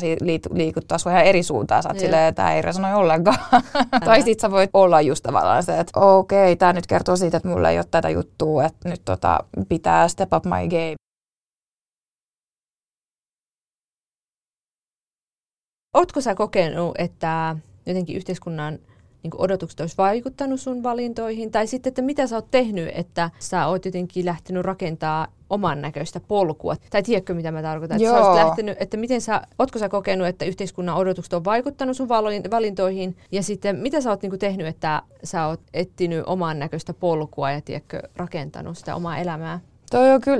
liikuttaa sua ihan eri suuntaan. Sä oot silleen, tää ei resonoi ollenkaan. Tai sit sä voit olla just tavallaan se, että okei, tää nyt kertoo siitä, että mulla ei ole tätä juttua, että nyt pitää step up my game. Ootko sä kokenut, että jotenkin yhteiskunnan niin kuin odotukset olisi vaikuttanut sun valintoihin, tai sitten, että mitä sä oot tehnyt, että sä oot jotenkin lähtenyt rakentaa oman näköistä polkua. Tai tiedätkö, mitä mä tarkoitan? Että sä oot lähtenyt, että miten sä, ootko sä kokenut, että yhteiskunnan odotukset on vaikuttanut sun valintoihin, ja sitten mitä sä oot niin kuin tehnyt, että sä oot etsinyt oman näköistä polkua ja tiedätkö, rakentanut sitä omaa elämää?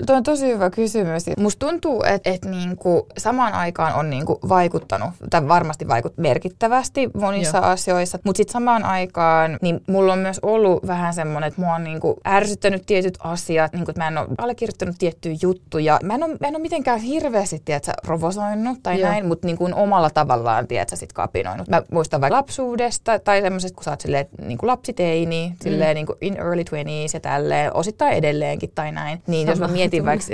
Toi on tosi hyvä kysymys. Musta tuntuu, että niinku samaan aikaan on niinku vaikuttanut, tai varmasti merkittävästi monissa asioissa, mutta sitten samaan aikaan niin mulla on myös ollut vähän semmoinen, että mua on niinku ärsyttänyt tietyt asiat, niinku, että mä en ole allekirjoittanut tiettyjä juttuja. Mä en ole mitenkään hirveästi provosoinut tai näin, mutta niinku omalla tavallaan sit kapinoinut. Mä muistan vaikka lapsuudesta tai semmoisesta, kun sä oot silleen, niinku lapsiteini, silleen, niinku in early 20s ja tälleen, osittain edelleenkin tai näin. Niin, jos mä mietin vaikka,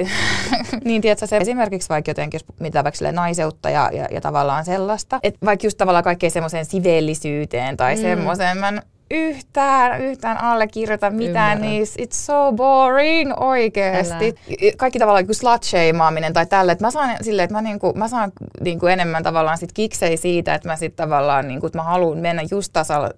niin tiedätkö se esimerkiksi vaikka jotenkin, jos mitä vaikka naiseutta ja tavallaan sellaista, että vaikka just tavallaan kaikkeen semmoiseen siveellisyyteen tai semmoiseen, mä en yhtään allekirjoita mitään, niin it's so boring oikeesti. Kaikki tavallaan kuin slut-sheimaaminen tai tälle, että mä saan silleen, että mä saan enemmän tavallaan sit kiksei siitä, että mä sit tavallaan niinku, että mä haluan mennä just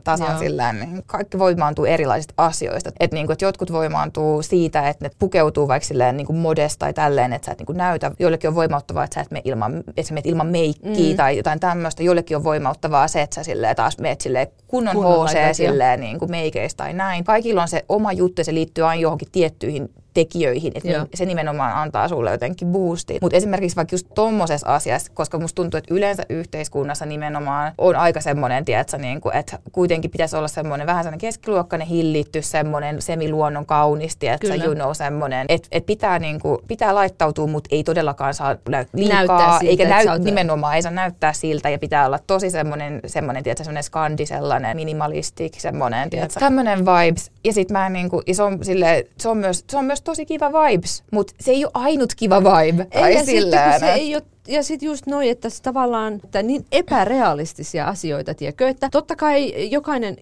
tasan sillään, niin kaikki voimaantuu erilaisista asioista. Että niinku, et jotkut voimaantuu siitä, että ne pukeutuu vaikka silleen niinku modesta tai tälleen, että sä et niinku näytä. Joillekin on voimauttavaa, että sä et meet ilman meikkiä tai jotain tämmöistä. Joillekin on voimauttavaa se, että sä silleen taas meet silleen kunnon hooseen silleen. Niin kuin meikeistä tai näin. Kaikilla on se oma juttu, se liittyy aina johonkin tiettyihin tekijöihin, että se nimenomaan antaa sulle jotenkin boostin. Mutta esimerkiksi vaikka just tommosessa asiassa, koska musta tuntuu, että yleensä yhteiskunnassa nimenomaan on aika semmoinen, tiedätkö, niin kuin, että kuitenkin pitäisi olla semmoinen vähän sellainen keskiluokkainen, hillitty, semmoinen semiluonnon kaunis, tiedätkö, you know, semmoinen, että et pitää, niin kuin, pitää laittautua, mutta ei todellakaan saa liikaa, siltä, eikä nimenomaan ei saa näyttää siltä, ja pitää olla tosi semmoinen, tiedätkö, semmoinen skandi, sellainen minimalistik, semmoinen, tiedätkö, tämmöinen vibes. Ja sit mä niin kuin, ja se on myös tosi kiva vibes, mutta se ei ole ainut kiva vibe. Ei, silleen, se ei ole. Ja sitten just noi, että tavallaan että niin epärealistisia asioita, tiedätkö, että totta kai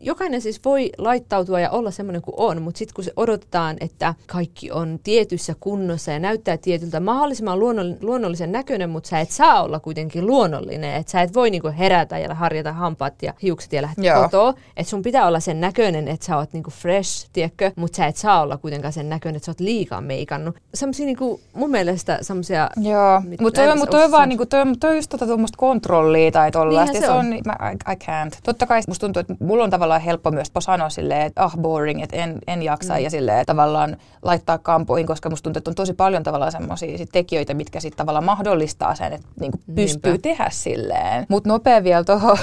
jokainen siis voi laittautua ja olla semmoinen kuin on, mutta sitten kun se odotetaan, että kaikki on tietyssä kunnossa ja näyttää tietyltä mahdollisimman luonnollisen näköinen, mutta sä et saa olla kuitenkin luonnollinen, että sä et voi niinku herätä ja harjata hampaat ja hiukset ja lähteä kotoa, että sun pitää olla sen näköinen, että sä oot niinku fresh, tiedätkö, mutta sä et saa olla kuitenkaan sen näköinen, että sä oot liikaa meikannut. Semmoisia niinku mun mielestä semmoisia... Joo, mutta vaan niinku toi just tuommoista kontrollia tai tollaista. Se on. I can't. Totta kai musta tuntuu, että mulla on tavallaan helppo myös sanoa silleen, että boring, että en jaksa ja silleen tavallaan laittaa kampoihin, koska musta tuntuu, että on tosi paljon tavallaan semmosia tekijöitä, mitkä sit tavallaan mahdollistaa sen, että niinku pystyy tehdä silleen. Mut nopea vielä tohon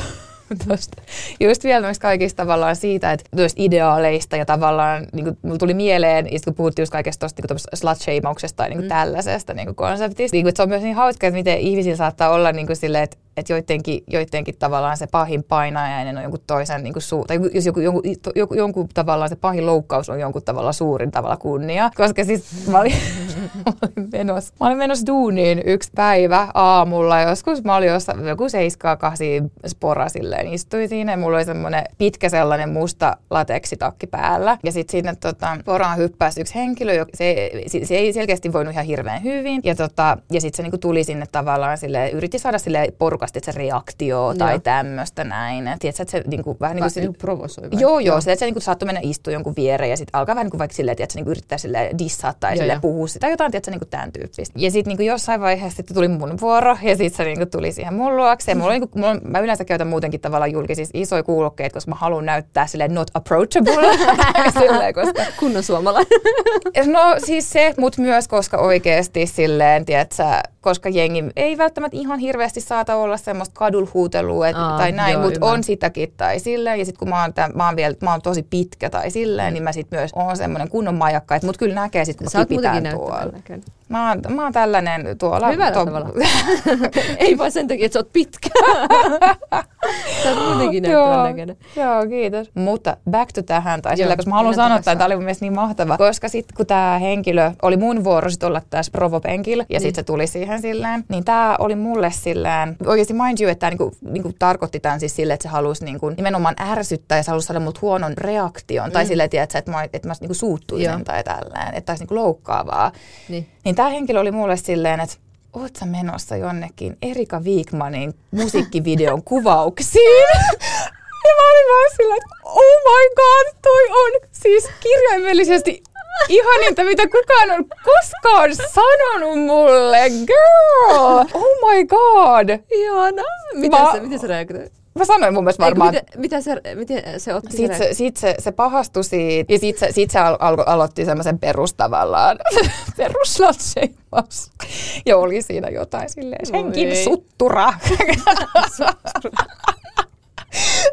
tuosta. Just vielä noista kaikista tavallaan siitä, että noista ideaaleista ja tavallaan niin mulla tuli mieleen, kun puhuttiin just kaikesta tuosta niin slut-shamauksesta tai niin tällaisesta niin konseptista. Niin se on myös niin hauska, että miten ihmisillä saattaa olla niin silleen, että joidenkin tavallaan se pahin painajainen on jonkun toisen, niin tai jos jonkun tavallaan se pahin loukkaus on jonkun tavallaan suurin tavalla kunnia. Koska siis mä olin menossa duuniin yksi päivä aamulla, joskus mä olin joku 7-8 spora silleen istuin siinä ja mulla oli semmoinen pitkä sellainen musta lateksitakki päällä. Ja sitten sinne sporaan hyppäsi yksi henkilö, joka se ei selkeästi voinut ihan hirveän hyvin. Ja sitten se niinku tuli sinne tavallaan silleen, yritti saada silleen porukasta se reaktio tai tämmöistä näin. Tiedätkö, että se niinku vähän niinku provosoi. Joo, se että se niinku saattoi mennä istua jonkun viereen ja sitten alkaa vähän niinku vaikka silleen, että se niinku yrittää silleen dissaa tai silleen puhua sitä jotain, tiedätkö, niinku tämän tyyppistä. Ja sitten niinku jossain vaiheessa sitten tuli mun vuoro ja sitten se niinku tuli siihen mun luokse. Mä yleensä käytän muutenkin tavallaan julkisissa isoja kuulokkeita, koska mä haluan näyttää silleen not approachable. Silleen, koska kunnon suomalainen. No siis se, mut myös koska oikeesti silleen, tiedätkö, koska jengi ei välttämättä ihan hirveästi saata olla semmoista kadulhuutelua tai näin, mutta on sitäkin tai silleen. Ja sitten kun mä oon tosi pitkä tai silleen, niin mä sitten myös oon semmoinen kunnon majakka, että mut kyllä näkee sitten, kun mä kipitän tuolla. Mä oon tällainen tuolla. Hyvällä tavalla. Ei vaan sen takia, että sä oot pitkä. Sä oot muutenkin näyttävän näköinen. Joo, kiitos. Mutta back to tähän tai sillä, koska mä haluan sanoa, että tää oli mun mielestä niin mahtava. Koska sitten kun tää henkilö oli mun vuoro sit olla tässä provopenkillä ja sitten se tuli siihen silleen, niin tää oli mulle silleen, oikeesti mind you, että tää niinku tarkoitti tämän siis silleen, että se halusi niinku nimenomaan ärsyttää ja se halusi saada multa huonon reaktion. Tai silleen, tiedätkö, että mä niinku suuttuisin tai tälleen, että taisi niinku loukkaavaa. Niin tää henkilö oli mulle silleen, että oot sä menossa jonnekin Erika Wikmanin musiikkivideon kuvauksiin? Ja mä olin vaan sillä, että oh my god, toi on siis kirjaimellisesti ihaninta, mitä kukaan on koskaan sanonut mulle, girl! Oh my god! Ihana! Miten sä reagoit? Mä sanoin mun mielestä varmaan. Miten se otti? Sitten se pahastui siitä ja sitten se aloitti semmoisen perustavallaan. Peruslatseimassa. Ja oli siinä jotain silleen, senkin suttura.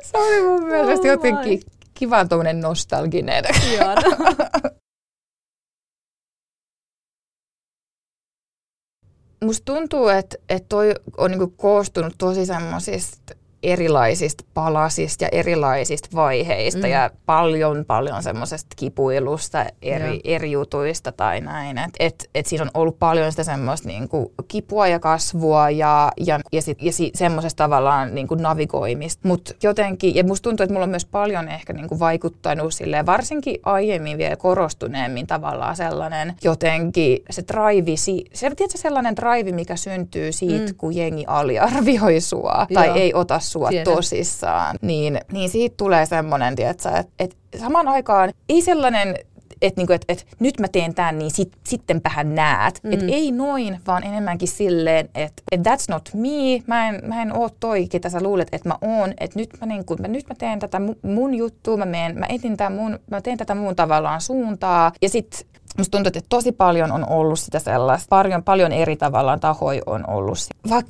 Se oli mun mielestä jotenkin kivan tuommoinen nostalginen. Musta tuntuu, että toi on niinku koostunut tosi semmoisista erilaisista palasista ja erilaisista vaiheista ja paljon semmoisesta kipuilusta, eri jutuista tai näin. Et siinä on ollut paljon sitä semmoista niinku kipua ja kasvua ja semmoisesta tavallaan niinku navigoimista. Mut jotenkin, ja musta tuntuu, että mulla on myös paljon ehkä niinku vaikuttanut silleen, varsinkin aiemmin vielä korostuneemmin tavallaan sellainen jotenkin se drive, tiedätkö, sellainen drive, mikä syntyy siitä, kun jengi aliarvioi sua tai ei ota sua tosissaan, niin siitä tulee semmoinen, että samaan aikaan ei sellainen, että niinku, et nyt mä teen tämän, niin sittenpähän näet. Että ei noin, vaan enemmänkin silleen, että that's not me, mä en oo toi, ketä sä luulet, että mä oon. Että nyt mä teen tätä mun juttua, mä teen tätä mun tavallaan suuntaa. Ja sit musta tuntuu, että tosi paljon on ollut sitä sellaista, paljon eri tavallaan tahoja on ollut,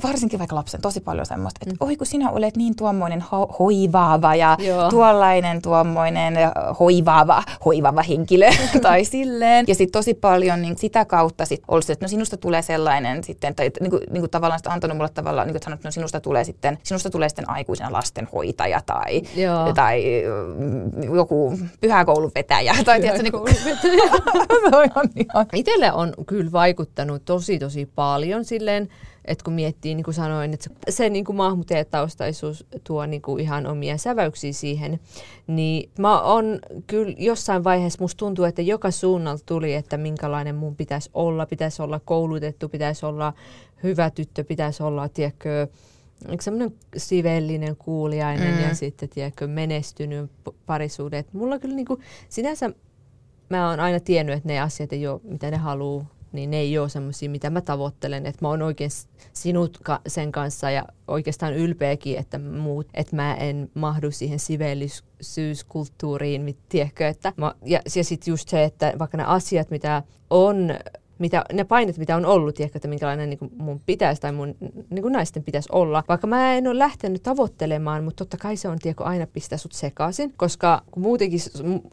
varsinkin vaikka lapsen, tosi paljon semmoista, että kun sinä olet niin tuommoinen hoivaava ja tuollainen tuommoinen hoivaava henkilö tai silleen. Ja sitten tosi paljon niin sitä kautta sit ollut se, että no sinusta tulee sellainen sitten, tai niinku tavallaan sitä antanut mulle tavallaan, niin kuin sanonut, että no sinusta tulee sitten aikuisena lastenhoitaja tai joku pyhäkoulun vetäjä. Tai itselle on kyllä vaikuttanut tosi paljon silleen, että kun miettii, niin kuin sanoin, että se niin kuin maahanmuuttajataustaisuus tuo niin kuin ihan omia säväyksiä siihen, niin mä on kyllä jossain vaiheessa musta tuntuu, että joka suunnalta tuli, että minkälainen mun pitäisi olla koulutettu, pitäisi olla hyvä tyttö, pitäisi olla, tiedätkö, semmoinen sivellinen, kuuliainen ja sitten, tiedätkö, menestynyt parisuhde. Mulla kyllä niin kuin sinänsä mä oon aina tiennyt, että ne asiat ei ole, mitä ne haluaa, niin ne ei ole semmoisia, mitä mä tavoittelen. Että mä oon oikein sinut sen kanssa ja oikeastaan ylpeäkin, että mä en mahdu siihen sivellisyyskulttuuriin, tiedätkö. Ja sitten just se, että vaikka ne asiat, mitä on ne painet, mitä on ollut, ehkä, että minkälainen niin kuin mun pitäisi tai mun niin kuin naisten pitäisi olla. Vaikka mä en ole lähtenyt tavoittelemaan, mutta totta kai se on tieko aina pistää sut sekaisin, koska muutenkin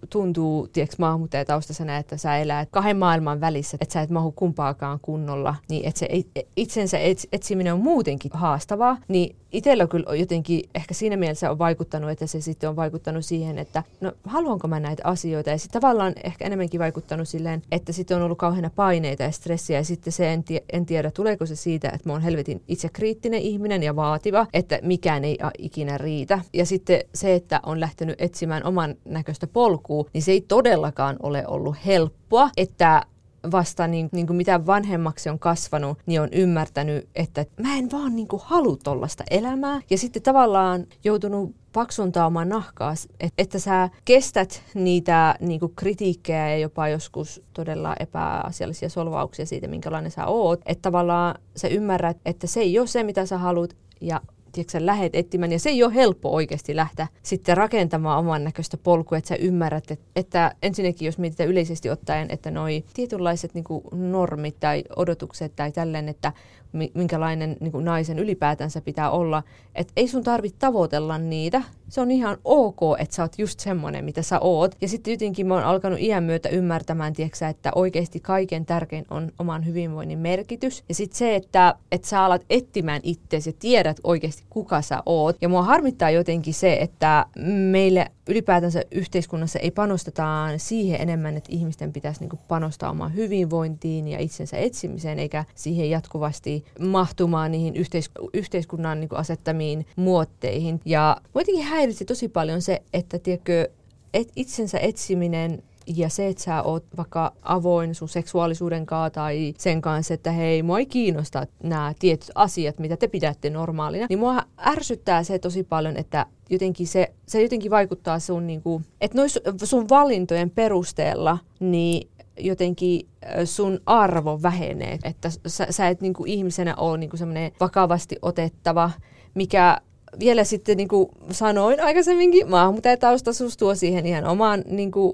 tuntuu maahanmuuttajataustaisena, että sä elät kahden maailman välissä, että sä et mahu kumpaakaan kunnolla, niin että se itsensä etsiminen on muutenkin haastavaa, niin itsellä kyllä jotenkin ehkä siinä mielessä on vaikuttanut, että se sitten on vaikuttanut siihen, että no haluanko mä näitä asioita, ja sitten tavallaan ehkä enemmänkin vaikuttanut silleen, että sitten on ollut kauheana paineita ja stressiä, ja sitten se en tiedä, tuleeko se siitä, että mä oon helvetin itsekriittinen ihminen ja vaativa, että mikään ei ikinä riitä, ja sitten se, että on lähtenyt etsimään oman näköistä polkua, niin se ei todellakaan ole ollut helppoa, että vasta niin kuin mitä vanhemmaksi on kasvanut, niin on ymmärtänyt, että mä en vaan niin kuin halua tollaista elämää. Ja sitten tavallaan joutunut paksuntaa omaa nahkaa, että sä kestät niitä niin kuin kritiikkejä ja jopa joskus todella epäasiallisia solvauksia siitä, minkälainen sä oot. Että tavallaan sä ymmärrät, että se ei ole se, mitä sä haluat ja sä lähet etsimään, ja se ei ole helppo oikeasti lähteä sitten rakentamaan oman näköistä polkua, että sä ymmärrät, että ensinnäkin jos mietitään yleisesti ottaen, että noi tietynlaiset niin kuin normit tai odotukset tai tälleen, että minkälainen niin kuin naisen ylipäätänsä pitää olla, että ei sun tarvitse tavoitella niitä, se on ihan ok, että sä oot just semmoinen, mitä sä oot, ja sitten jotenkin mä oon alkanut iän myötä ymmärtämään, tieksä, että oikeasti kaiken tärkein on oman hyvinvoinnin merkitys, ja sitten se, että sä alat etsimään itseäsi ja tiedät oikeasti kuka sä oot. Ja mua harmittaa jotenkin se, että meille ylipäätänsä yhteiskunnassa ei panostetaan siihen enemmän, että ihmisten pitäisi niinku panostaa omaan hyvinvointiin ja itsensä etsimiseen, eikä siihen jatkuvasti mahtumaan niihin yhteiskunnan niinku asettamiin muotteihin. Ja muutenkin häiritsi tosi paljon se, että tiedätkö, itsensä etsiminen ja se, että sä oot vaikka avoin sun seksuaalisuuden kanssa tai sen kanssa, että hei, mua ei kiinnosta nämä tietyt asiat, mitä te pidätte normaalina, niin mua ärsyttää se tosi paljon, että jotenkin se jotenkin vaikuttaa sun, niinku, että nois sun valintojen perusteella, niin jotenkin sun arvo vähenee, että sä et niinku ihmisenä ole niinku semmoinen vakavasti otettava, mikä vielä sitten, niin kuin sanoin aikaisemminkin, maahanmuuttajataustaisuus tuo siihen ihan omaan, niin kuin,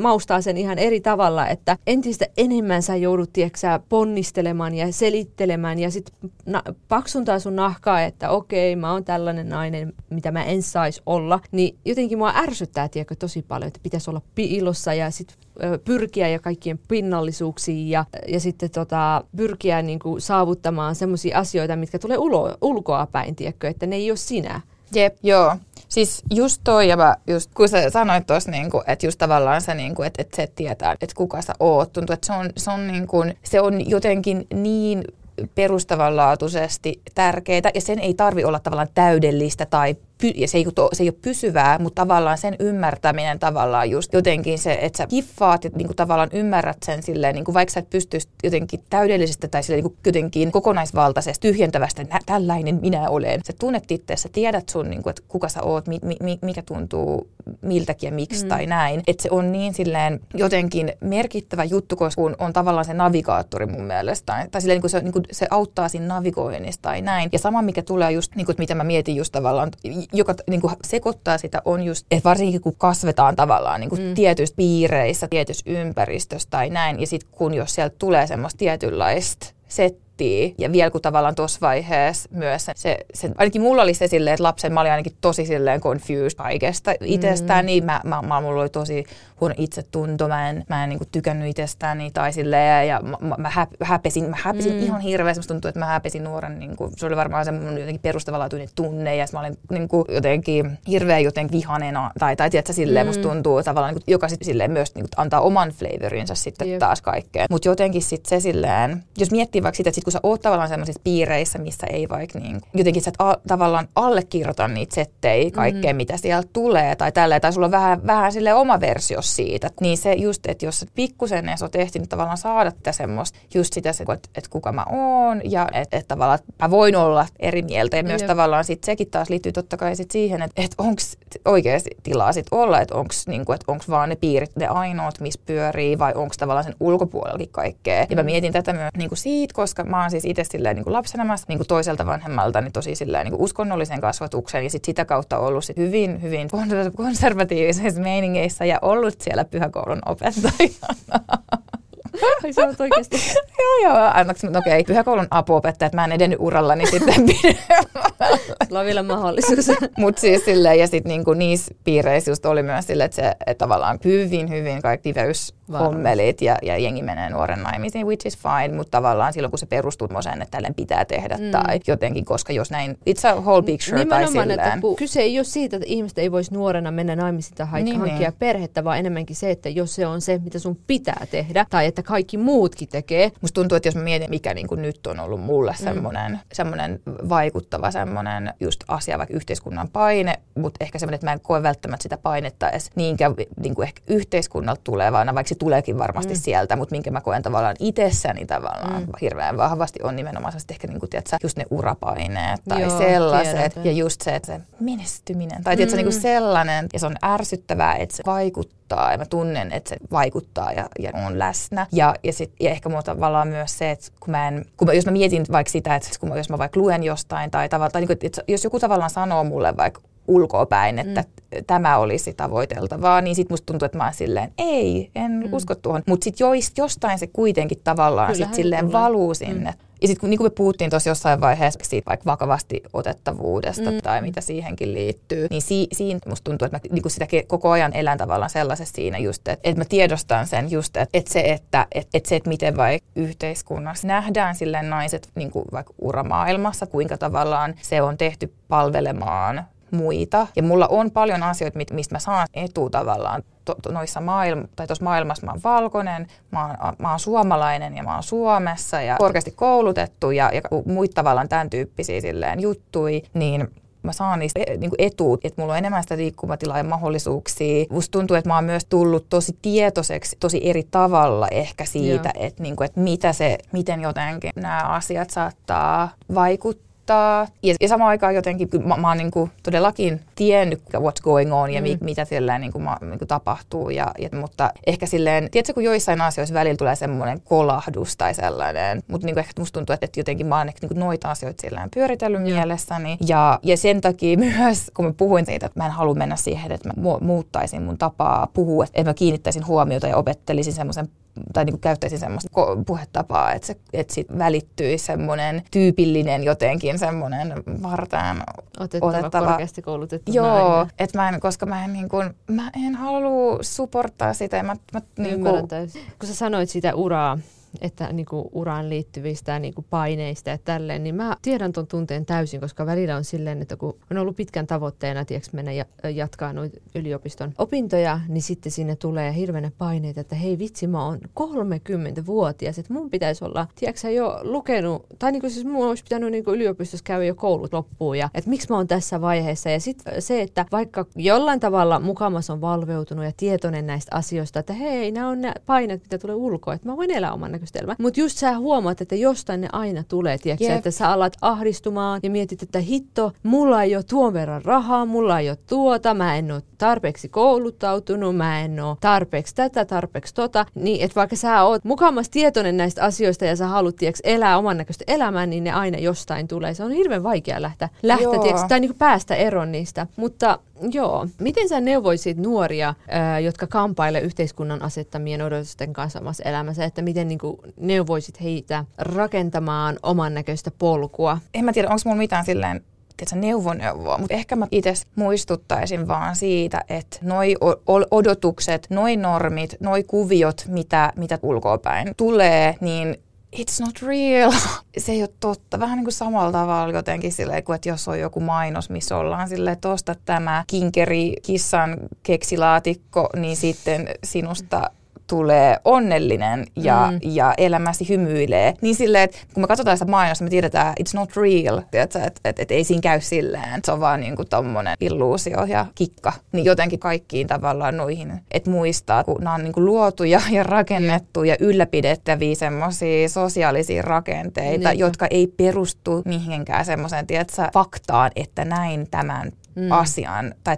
maustaa sen ihan eri tavalla, että entistä enemmän sä joudut, tieksä, ponnistelemaan ja selittelemään ja sitten paksuntaa sun nahkaa, että okei, mä oon tällainen nainen, mitä mä en saisi olla. Niin jotenkin mua ärsyttää, tiedätkö, tosi paljon, että pitäisi olla piilossa ja sitten pyrkiä ja kaikkien pinnallisuuksiin ja sitten pyrkiä niin kuin saavuttamaan semmoisia asioita, mitkä tulee ulkoa päin, tiedätkö, että ne ei ole sinä. Jep, joo. Siis just toi, ja mä just, kun sä sanoit tuossa, niinku, että just tavallaan sä, niinku, että se tietää, että kuka sä oot, tuntuu, että se on jotenkin niin perustavanlaatuisesti tärkeää, ja sen ei tarvi olla tavallaan täydellistä tai ja se ei ole pysyvää, mutta tavallaan sen ymmärtäminen tavallaan just jotenkin se, että sä kiffaat ja niin kuin tavallaan ymmärrät sen silleen, niin kuin vaikka sä et pystyisi jotenkin täydellisestä tai silleen niin kuin jotenkin kokonaisvaltaisesta, tyhjentävästä, tällainen minä olen. Sä tunnet itse, sä tiedät sun, niin kuin, että kuka sä oot, mikä tuntuu miltäkin ja miksi tai näin. Että se on niin silleen jotenkin merkittävä juttu, koska on tavallaan se navigaattori mun mielestä. Tai silleen niin kuin se auttaa siinä navigoinnissa tai näin. Ja sama mikä tulee just, niin kuin, mitä mä mietin just tavallaan, joka niin kuin sekoittaa sitä on just, että varsinkin kun kasvetaan tavallaan niin kuin tietyissä piireissä, tietyissä ympäristössä tai näin, ja sitten kun jos sieltä tulee semmoista tietynlaista settiä, ja vielä kun tavallaan tuossa vaiheessa myös se ainakin mulla oli se silleen, että lapsen mä olin ainakin tosi silleen confused kaikesta itsestään, niin mulla oli tosi huono itsetunto, mä en niin kuin tykännyt itsestäni tai silleen, ja mä häpesin ihan hirveästi, musta tuntuu, että mä häpesin nuoren, niin kuin, se oli varmaan se mun jotenkin perustavanlaatuinen tunne, ja mä olin niin kuin, jotenkin hirveän jotenkin vihanena, tai tiedätkö, silleen musta tuntuu tavallaan, niin kuin, joka sit, silleen myös niin kuin, antaa oman flavorinsa sitten taas kaikkeen, mutta jotenkin sit se silleen, jos miettii vaikka sitä, että sit, kun sä oot tavallaan sellaisissa piireissä, missä ei vaikka niin kuin, jotenkin sä et tavallaan allekirjoita niitä settejä, kaikkea mitä sieltä tulee, tai tälleen, tai sulla on vähän silleen oma versio siitä. Niin se just, että jos pikkusen edes oot ehtinyt tavallaan saada tätä semmoista, just sitä, että kuka mä oon ja että tavallaan mä voin olla eri mieltä ja myös tavallaan sit sekin taas liittyy totta kai sit siihen, että onko oikeasti tilaa sit olla, että onko niinku, vaan ne piirit ne ainoat, missä pyörii vai onko tavallaan sen ulkopuolellakin kaikkea. Ja mä mietin tätä myös niinku siitä, koska mä oon siis itse silleen niinku lapsena mä niinku toiselta vanhemmalta niin tosi silleen niinku uskonnollisen kasvatuksen ja sit sitä kautta ollut sit hyvin, hyvin konservatiivisissa meiningeissä ja ollut siellä pyhäkoulun opettajana. Ai sä oot oikeasti. Joo. Anteeksi, mutta okei. Pyhäkoulun apuopettaja, että mä en edennyt urallani sitten pidemmällä. Sulla on vielä mahdollisuus. Mutta siis silleen, ja sitten niinku niissä piireissä just oli myös silleen, että se et tavallaan hyvin kaikki liveyshommelit ja jengi menee nuoren naimisiin, which is fine, mutta tavallaan silloin kun se perustuu moseen, että tälleen pitää tehdä tai jotenkin, koska jos näin, it's a whole picture tai silleen. Kyse ei ole siitä, että ihmiset ei voisi nuorena mennä naimisiin tai hankkia perhettä, vaan enemmänkin se, että jos se on se, mitä sun pitää tehdä tai että kaikki muutkin tekee. Musta tuntuu, että jos mä mietin, mikä niin kuin nyt on ollut mulle semmoinen vaikuttava semmoinen just asia, vaikka yhteiskunnan paine, mutta ehkä semmoinen, että mä en koe välttämättä sitä painetta edes niinkään niin kuin ehkä yhteiskunnalta tulevana, vaikka se tuleekin varmasti sieltä, mutta minkä mä koen tavallaan itsessäni tavallaan hirveän vahvasti on nimenomaan se, ehkä niin kuin, tiedätkö, just ne urapaineet tai joo, sellaiset tiedät. Ja just se, että se menestyminen tai tiedätkö, niin kuin sellainen ja se on ärsyttävää, että se vaikuttaa. Ja mä tunnen, että se vaikuttaa ja on läsnä. Ja ehkä mulla tavallaan myös se, että jos mä mietin vaikka sitä, että jos mä vaikka luen jostain tai niin kuin, jos joku tavallaan sanoo mulle vaikka ulkopäin, että tämä olisi tavoiteltavaa, niin sit musta tuntuu, että mä oon silleen, ei, en usko tuohon. Mutta sit jostain se kuitenkin tavallaan sit silleen valuu sinne. Ja sitten niin kuin me puhuttiin tuossa jossain vaiheessa siitä vaikka vakavasti otettavuudesta tai mitä siihenkin liittyy, niin siinä musta tuntuu, että mä niin kuin sitä koko ajan elän tavallaan sellaisessa siinä just, että mä tiedostan sen just, että miten vaikka yhteiskunnassa nähdään silleen naiset niin kuin vaikka uramaailmassa, kuinka tavallaan se on tehty palvelemaan muita. Ja mulla on paljon asioita, mistä mä saan etua tavallaan. Tuossa maailmassa mä oon valkoinen, mä oon suomalainen ja mä oon Suomessa ja korkeasti koulutettu ja muita tavallaan tämän tyyppisiä silleen juttui, niin mä saan niistä etuut, että mulla on enemmän sitä liikkumatilaa ja mahdollisuuksia. Musta tuntuu, että mä oon myös tullut tosi tietoiseksi, tosi eri tavalla ehkä siitä, että niinku, et miten jotenkin nämä asiat saattaa vaikuttaa. Ja samaan aikaan jotenkin mä oon niinku todellakin tiennyt what's going on ja mitä silleen niinku tapahtuu. Mutta ehkä silleen, tiedätkö kun joissain asioissa välillä tulee semmoinen kolahdus tai sellainen, mutta niinku ehkä musta tuntuu, että jotenkin mä oon ehkä niinku noita asioita silleen pyöritellyt mielessäni. Ja sen takia myös, kun mä puhuin siitä, että mä en halua mennä siihen, että mä muuttaisin mun tapaa puhua, että mä kiinnittäisin huomiota ja opettelisin semmoisen tai niin kuin käyttäisin semmoista puhetapaa, että siitä välittyisi semmoinen tyypillinen jotenkin semmoinen vartaan otettava korkeasti koulutettu nainen. Että mä en halua supporttaa sitä. Mä niin kuin, kun sä sanoit sitä uraa, että niinku uraan liittyvistä ja niinku paineista ja tälleen, niin mä tiedän ton tunteen täysin, koska välillä on silleen, että kun on ollut pitkän tavoitteena mennä jatkaa noita yliopiston opintoja, niin sitten sinne tulee hirveänä paineita, että hei vitsi, mä oon 30-vuotias, että mun pitäisi olla, tiedätkö jo lukenut, tai niinku siis mun olisi pitänyt niinku yliopistossa käydä jo koulut loppuun, ja että miksi mä oon tässä vaiheessa, ja sitten se, että vaikka jollain tavalla mukamas on valveutunut ja tietoinen näistä asioista, että hei, nämä on nämä paineet, mitä tulee ulkoa, että mä voin elää oman näköisesti. Mutta just sä huomaat, että jostain ne aina tulee, tiedätkö, että sä alat ahdistumaan ja mietit, että hitto, mulla ei ole tuon verran rahaa, mulla ei ole tuota, mä en ole tarpeeksi kouluttautunut, mä en ole tarpeeksi tätä, tarpeeksi tota. Niin, että vaikka sä oot mukamas tietoinen näistä asioista ja sä haluat, tiedätkö, elää oman näköistä elämää, niin ne aina jostain tulee. Se on hirveän vaikea lähteä tiedätkö, tai niinku päästä eroon niistä, mutta... Joo. Miten sä neuvoisit nuoria, jotka kampailee yhteiskunnan asettamien odotusten kanssa omassa elämässä, että miten niinku neuvoisit heitä rakentamaan oman näköistä polkua? En mä tiedä, onko mulla mitään silleen neuvoa, mutta ehkä mä itse muistuttaisin vaan siitä, että noi odotukset, noi normit, noi kuviot, mitä ulkoapäin tulee, niin it's not real. Se ei ole totta. Vähän niin kuin samalla tavalla jotenkin silleen, kuin että jos on joku mainos, missä ollaan silleen, tosta tämä kinkeri kissan keksilaatikko, niin sitten sinusta tulee onnellinen ja elämäsi hymyilee. Niin silleen, että kun me katsotaan sitä mainosta, me tiedetään, it's not real. Että ei siinä käy silleen. Se on vaan niin kuin tommonen illuusio ja kikka. Niin jotenkin kaikkiin tavallaan noihin, että muistaa, kun nämä on niin kuin luotuja ja rakennettuja ja ylläpidettäviä semmoisia sosiaalisia rakenteita, jotka ei perustu mihinkään semmoiseen, tiedätkö, faktaan, että näin tämän asian. Tai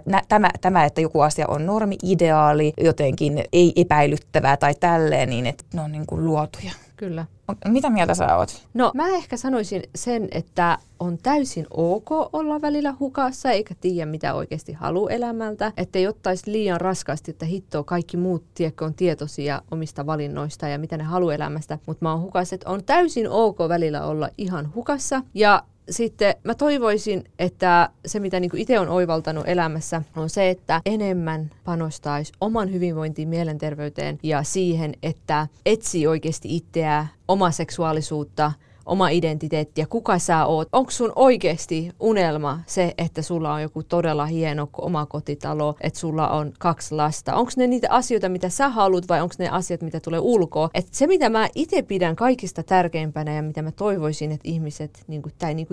tämä, että joku asia on normi, ideaali, jotenkin ei epäilyttävää tai tälleen, niin että ne on niin kuin luotuja. kyllä. Mitä mieltä sä oot? No mä ehkä sanoisin sen, että on täysin ok olla välillä hukassa eikä tiedä mitä oikeasti haluaa elämältä. Että ei ottaisi liian raskaasti, että hittoa kaikki muut tiedätkö on tietoisia omista valinnoista ja mitä ne haluaa elämästä. Mutta mä oon hukassa, että on täysin ok välillä olla ihan hukassa ja sitten mä toivoisin, että se mitä niin kuin itse on oivaltanut elämässä on se, että enemmän panostaisi oman hyvinvointiin, mielenterveyteen ja siihen, että etsii oikeasti itseä, omaa seksuaalisuutta, oma identiteetti ja kuka sä oot. Onko sun oikeasti unelma se, että sulla on joku todella hieno oma kotitalo, että sulla on 2 lasta? Onko ne niitä asioita, mitä sä haluat vai onko ne asiat, mitä tulee ulkoa? Et se, mitä mä itse pidän kaikista tärkeimpänä ja mitä mä toivoisin, että ihmiset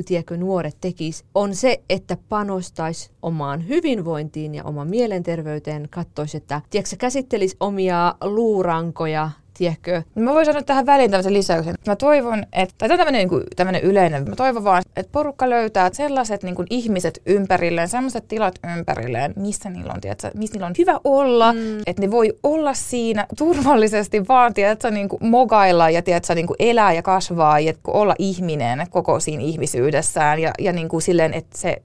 tiedätkö nuoret tekis, on se, että panostaisi omaan hyvinvointiin ja omaan mielenterveyteen, katsoisi, että tiedätkö, käsittelisi omia luurankoja, tiedätkö? Mä voin sanoa tähän väliin tämmöisen lisäyksen. Mä toivon, että, tai tämä on tämmöinen yleinen, mä toivon vaan, että porukka löytää sellaiset niin kuin ihmiset ympärilleen, sellaiset tilat ympärilleen, missä niillä on, tiedätkö, missä niillä on hyvä olla, että ne voi olla siinä turvallisesti vaan, tiedätkö, niin kuin mogailla ja tiedätkö, niin kuin elää ja kasvaa ja olla ihminen koko siinä ihmisyydessään ja niin kuin silleen, että se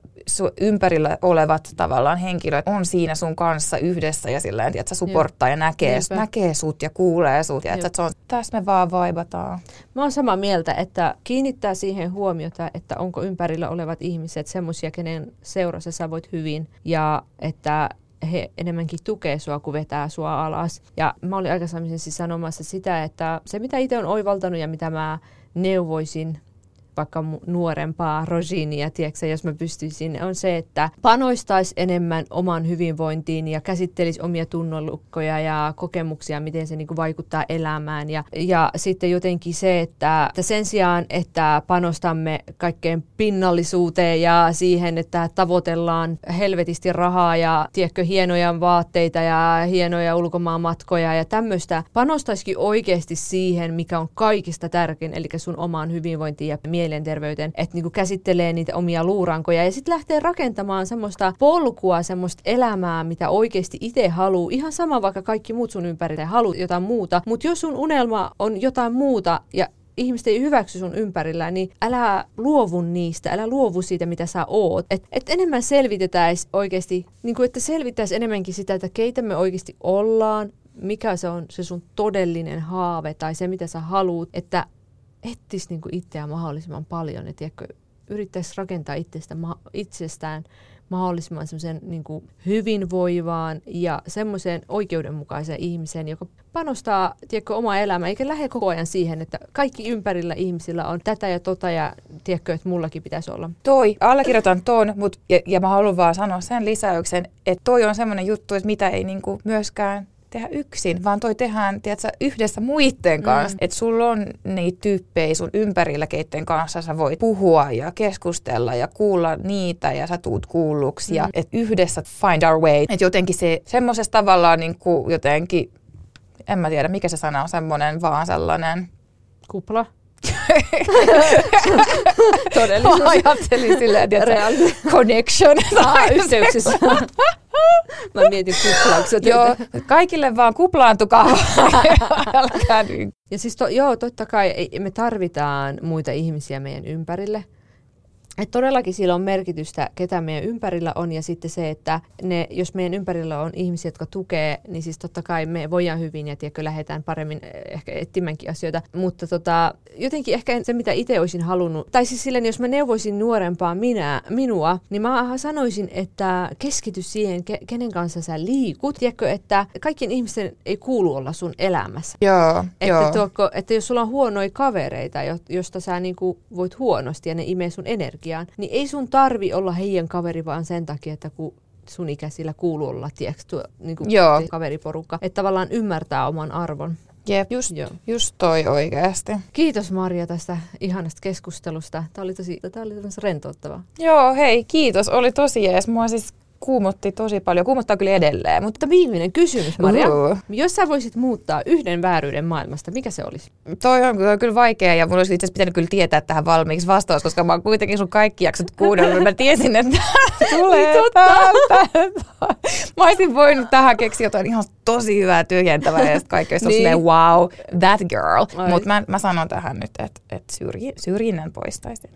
ympärillä olevat tavallaan henkilöt on siinä sun kanssa yhdessä ja sillä tavalla, että supporttaa ja näkee sut ja kuulee sut. Ja että se on, tässä me vaan vaibataan. Mä oon samaa mieltä, että kiinnittää siihen huomiota, että onko ympärillä olevat ihmiset semmoisia, kenen seurassa sä voit hyvin ja että he enemmänkin tukee sua kuin vetää sua alas. Ja mä olin aikaisemmin siis sanomassa sitä, että se mitä itse on oivaltanut ja mitä mä neuvoisin vaikka nuorempaa Rojinia, tiedätkö, jos mä pystyisin, on se, että panostaisi enemmän oman hyvinvointiin ja käsittelisi omia tunnolukkoja ja kokemuksia, miten se niinku vaikuttaa elämään. Ja sitten jotenkin se, että sen sijaan, että panostamme kaikkeen pinnallisuuteen ja siihen, että tavoitellaan helvetisti rahaa ja tiedätkö, hienoja vaatteita ja hienoja ulkomaanmatkoja ja tämmöistä, panostaisikin oikeasti siihen, mikä on kaikista tärkein, eli sun omaan hyvinvointiin ja mielenterveyteen, että niinku käsittelee niitä omia luurankoja ja sitten lähtee rakentamaan semmoista polkua, semmoista elämää, mitä oikeasti itse haluaa. Ihan sama, vaikka kaikki muut sun ympärille haluaa jotain muuta, mutta jos sun unelma on jotain muuta ja ihmiset ei hyväksy sun ympärillä, niin älä luovu niistä, älä luovu siitä, mitä sä oot. Et enemmän selvitetäisiin oikeasti, niinku että selvittäisiin enemmänkin sitä, että keitä me oikeasti ollaan, mikä se on se sun todellinen haave tai se, mitä sä haluat, että etsisi niinku itseään mahdollisimman paljon ja tiedätkö, yrittäisi rakentaa itsestään mahdollisimman semmoisen niinku hyvinvoivaan ja semmoiseen oikeudenmukaiseen ihmiseen, joka panostaa tiedätkö, omaa elämää, eikä lähde koko ajan siihen, että kaikki ympärillä ihmisillä on tätä ja tota ja tiedätkö, että mullakin pitäisi olla. Toi, allekirjoitan ton, mut, ja mä haluan vaan sanoa sen lisäyksen, että toi on semmoinen juttu, että mitä ei niinku myöskään tehdä yksin, vaan toi tehdään tiedätkö, yhdessä muiden kanssa. Että sulla on niitä tyyppejä sun ympärillä, keitten kanssa sä voit puhua ja keskustella ja kuulla niitä ja sä tuut kuulluksi. Ja et yhdessä find our way. Että jotenkin se semmoisessa tavallaan niin kuin jotenkin, en mä tiedä mikä se sana on, semmoinen vaan sellainen kupla. Todellisuus. Mä ajattelin silleen, tiedätkö, connection. Yhteyksissä. Mä mietin kuplauksia. Joo, kaikille vaan kuplaantukaa vaan. Ja siis totta kai me tarvitaan muita ihmisiä meidän ympärille. Et todellakin sillä on merkitystä, ketä meidän ympärillä on ja sitten se, että ne, jos meidän ympärillä on ihmisiä, jotka tukee, niin siis totta kai me voidaan hyvin ja tiedätkö, lähdetään paremmin ehkä etsimänkin asioita. Mutta jotenkin ehkä se, mitä itse olisin halunnut, tai siis silleen, jos mä neuvoisin nuorempaa minua, niin mä sanoisin, että keskity siihen, kenen kanssa sä liikut. Tiedätkö, että kaikkien ihmisten ei kuulu olla sun elämässä. Joo, että jos sulla on huonoja kavereita, josta sä niinku voit huonosti ja ne imee sun energiaa, niin ei sun tarvi olla heidän kaveri vaan sen takia, että kun sun ikäisillä kuuluu olla niinku kaveriporukka. Että tavallaan ymmärtää oman arvon. Jep, just toi oikeasti. Kiitos Marja tästä ihanasta keskustelusta. Tää oli tosi rentouttavaa. Joo, hei, kiitos. Oli tosi jees. Mua siis kuumotti tosi paljon. Kuumottaa kyllä edelleen. Mutta viimeinen kysymys, Maria. Jos sä voisit muuttaa yhden vääryyden maailmasta, mikä se olisi? Toi on kyllä vaikea ja mun olisi itse asiassa pitänyt kyllä tietää tähän valmiiksi vastaus, koska mä oon kuitenkin sun kaikki jaksot kuunnellut. Mä tiesin, että tulee täältä. Mä olisin voinut tähän keksiä jotain ihan tosi hyvää tyhjentävää ja sitten kaikki olisi niin. Silleen wow, that girl. Mutta mä sanon tähän nyt, että syrjinnän poistaisin.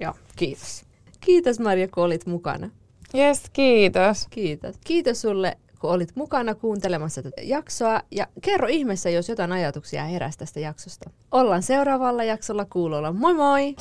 Joo, kiitos. Kiitos Marja, kun olit mukana. Yes, kiitos. Kiitos. Kiitos sulle, kun olit mukana kuuntelemassa tätä jaksoa. Ja kerro ihmeessä, jos jotain ajatuksia heräsi tästä jaksosta. Ollaan seuraavalla jaksolla kuulolla. Moi moi!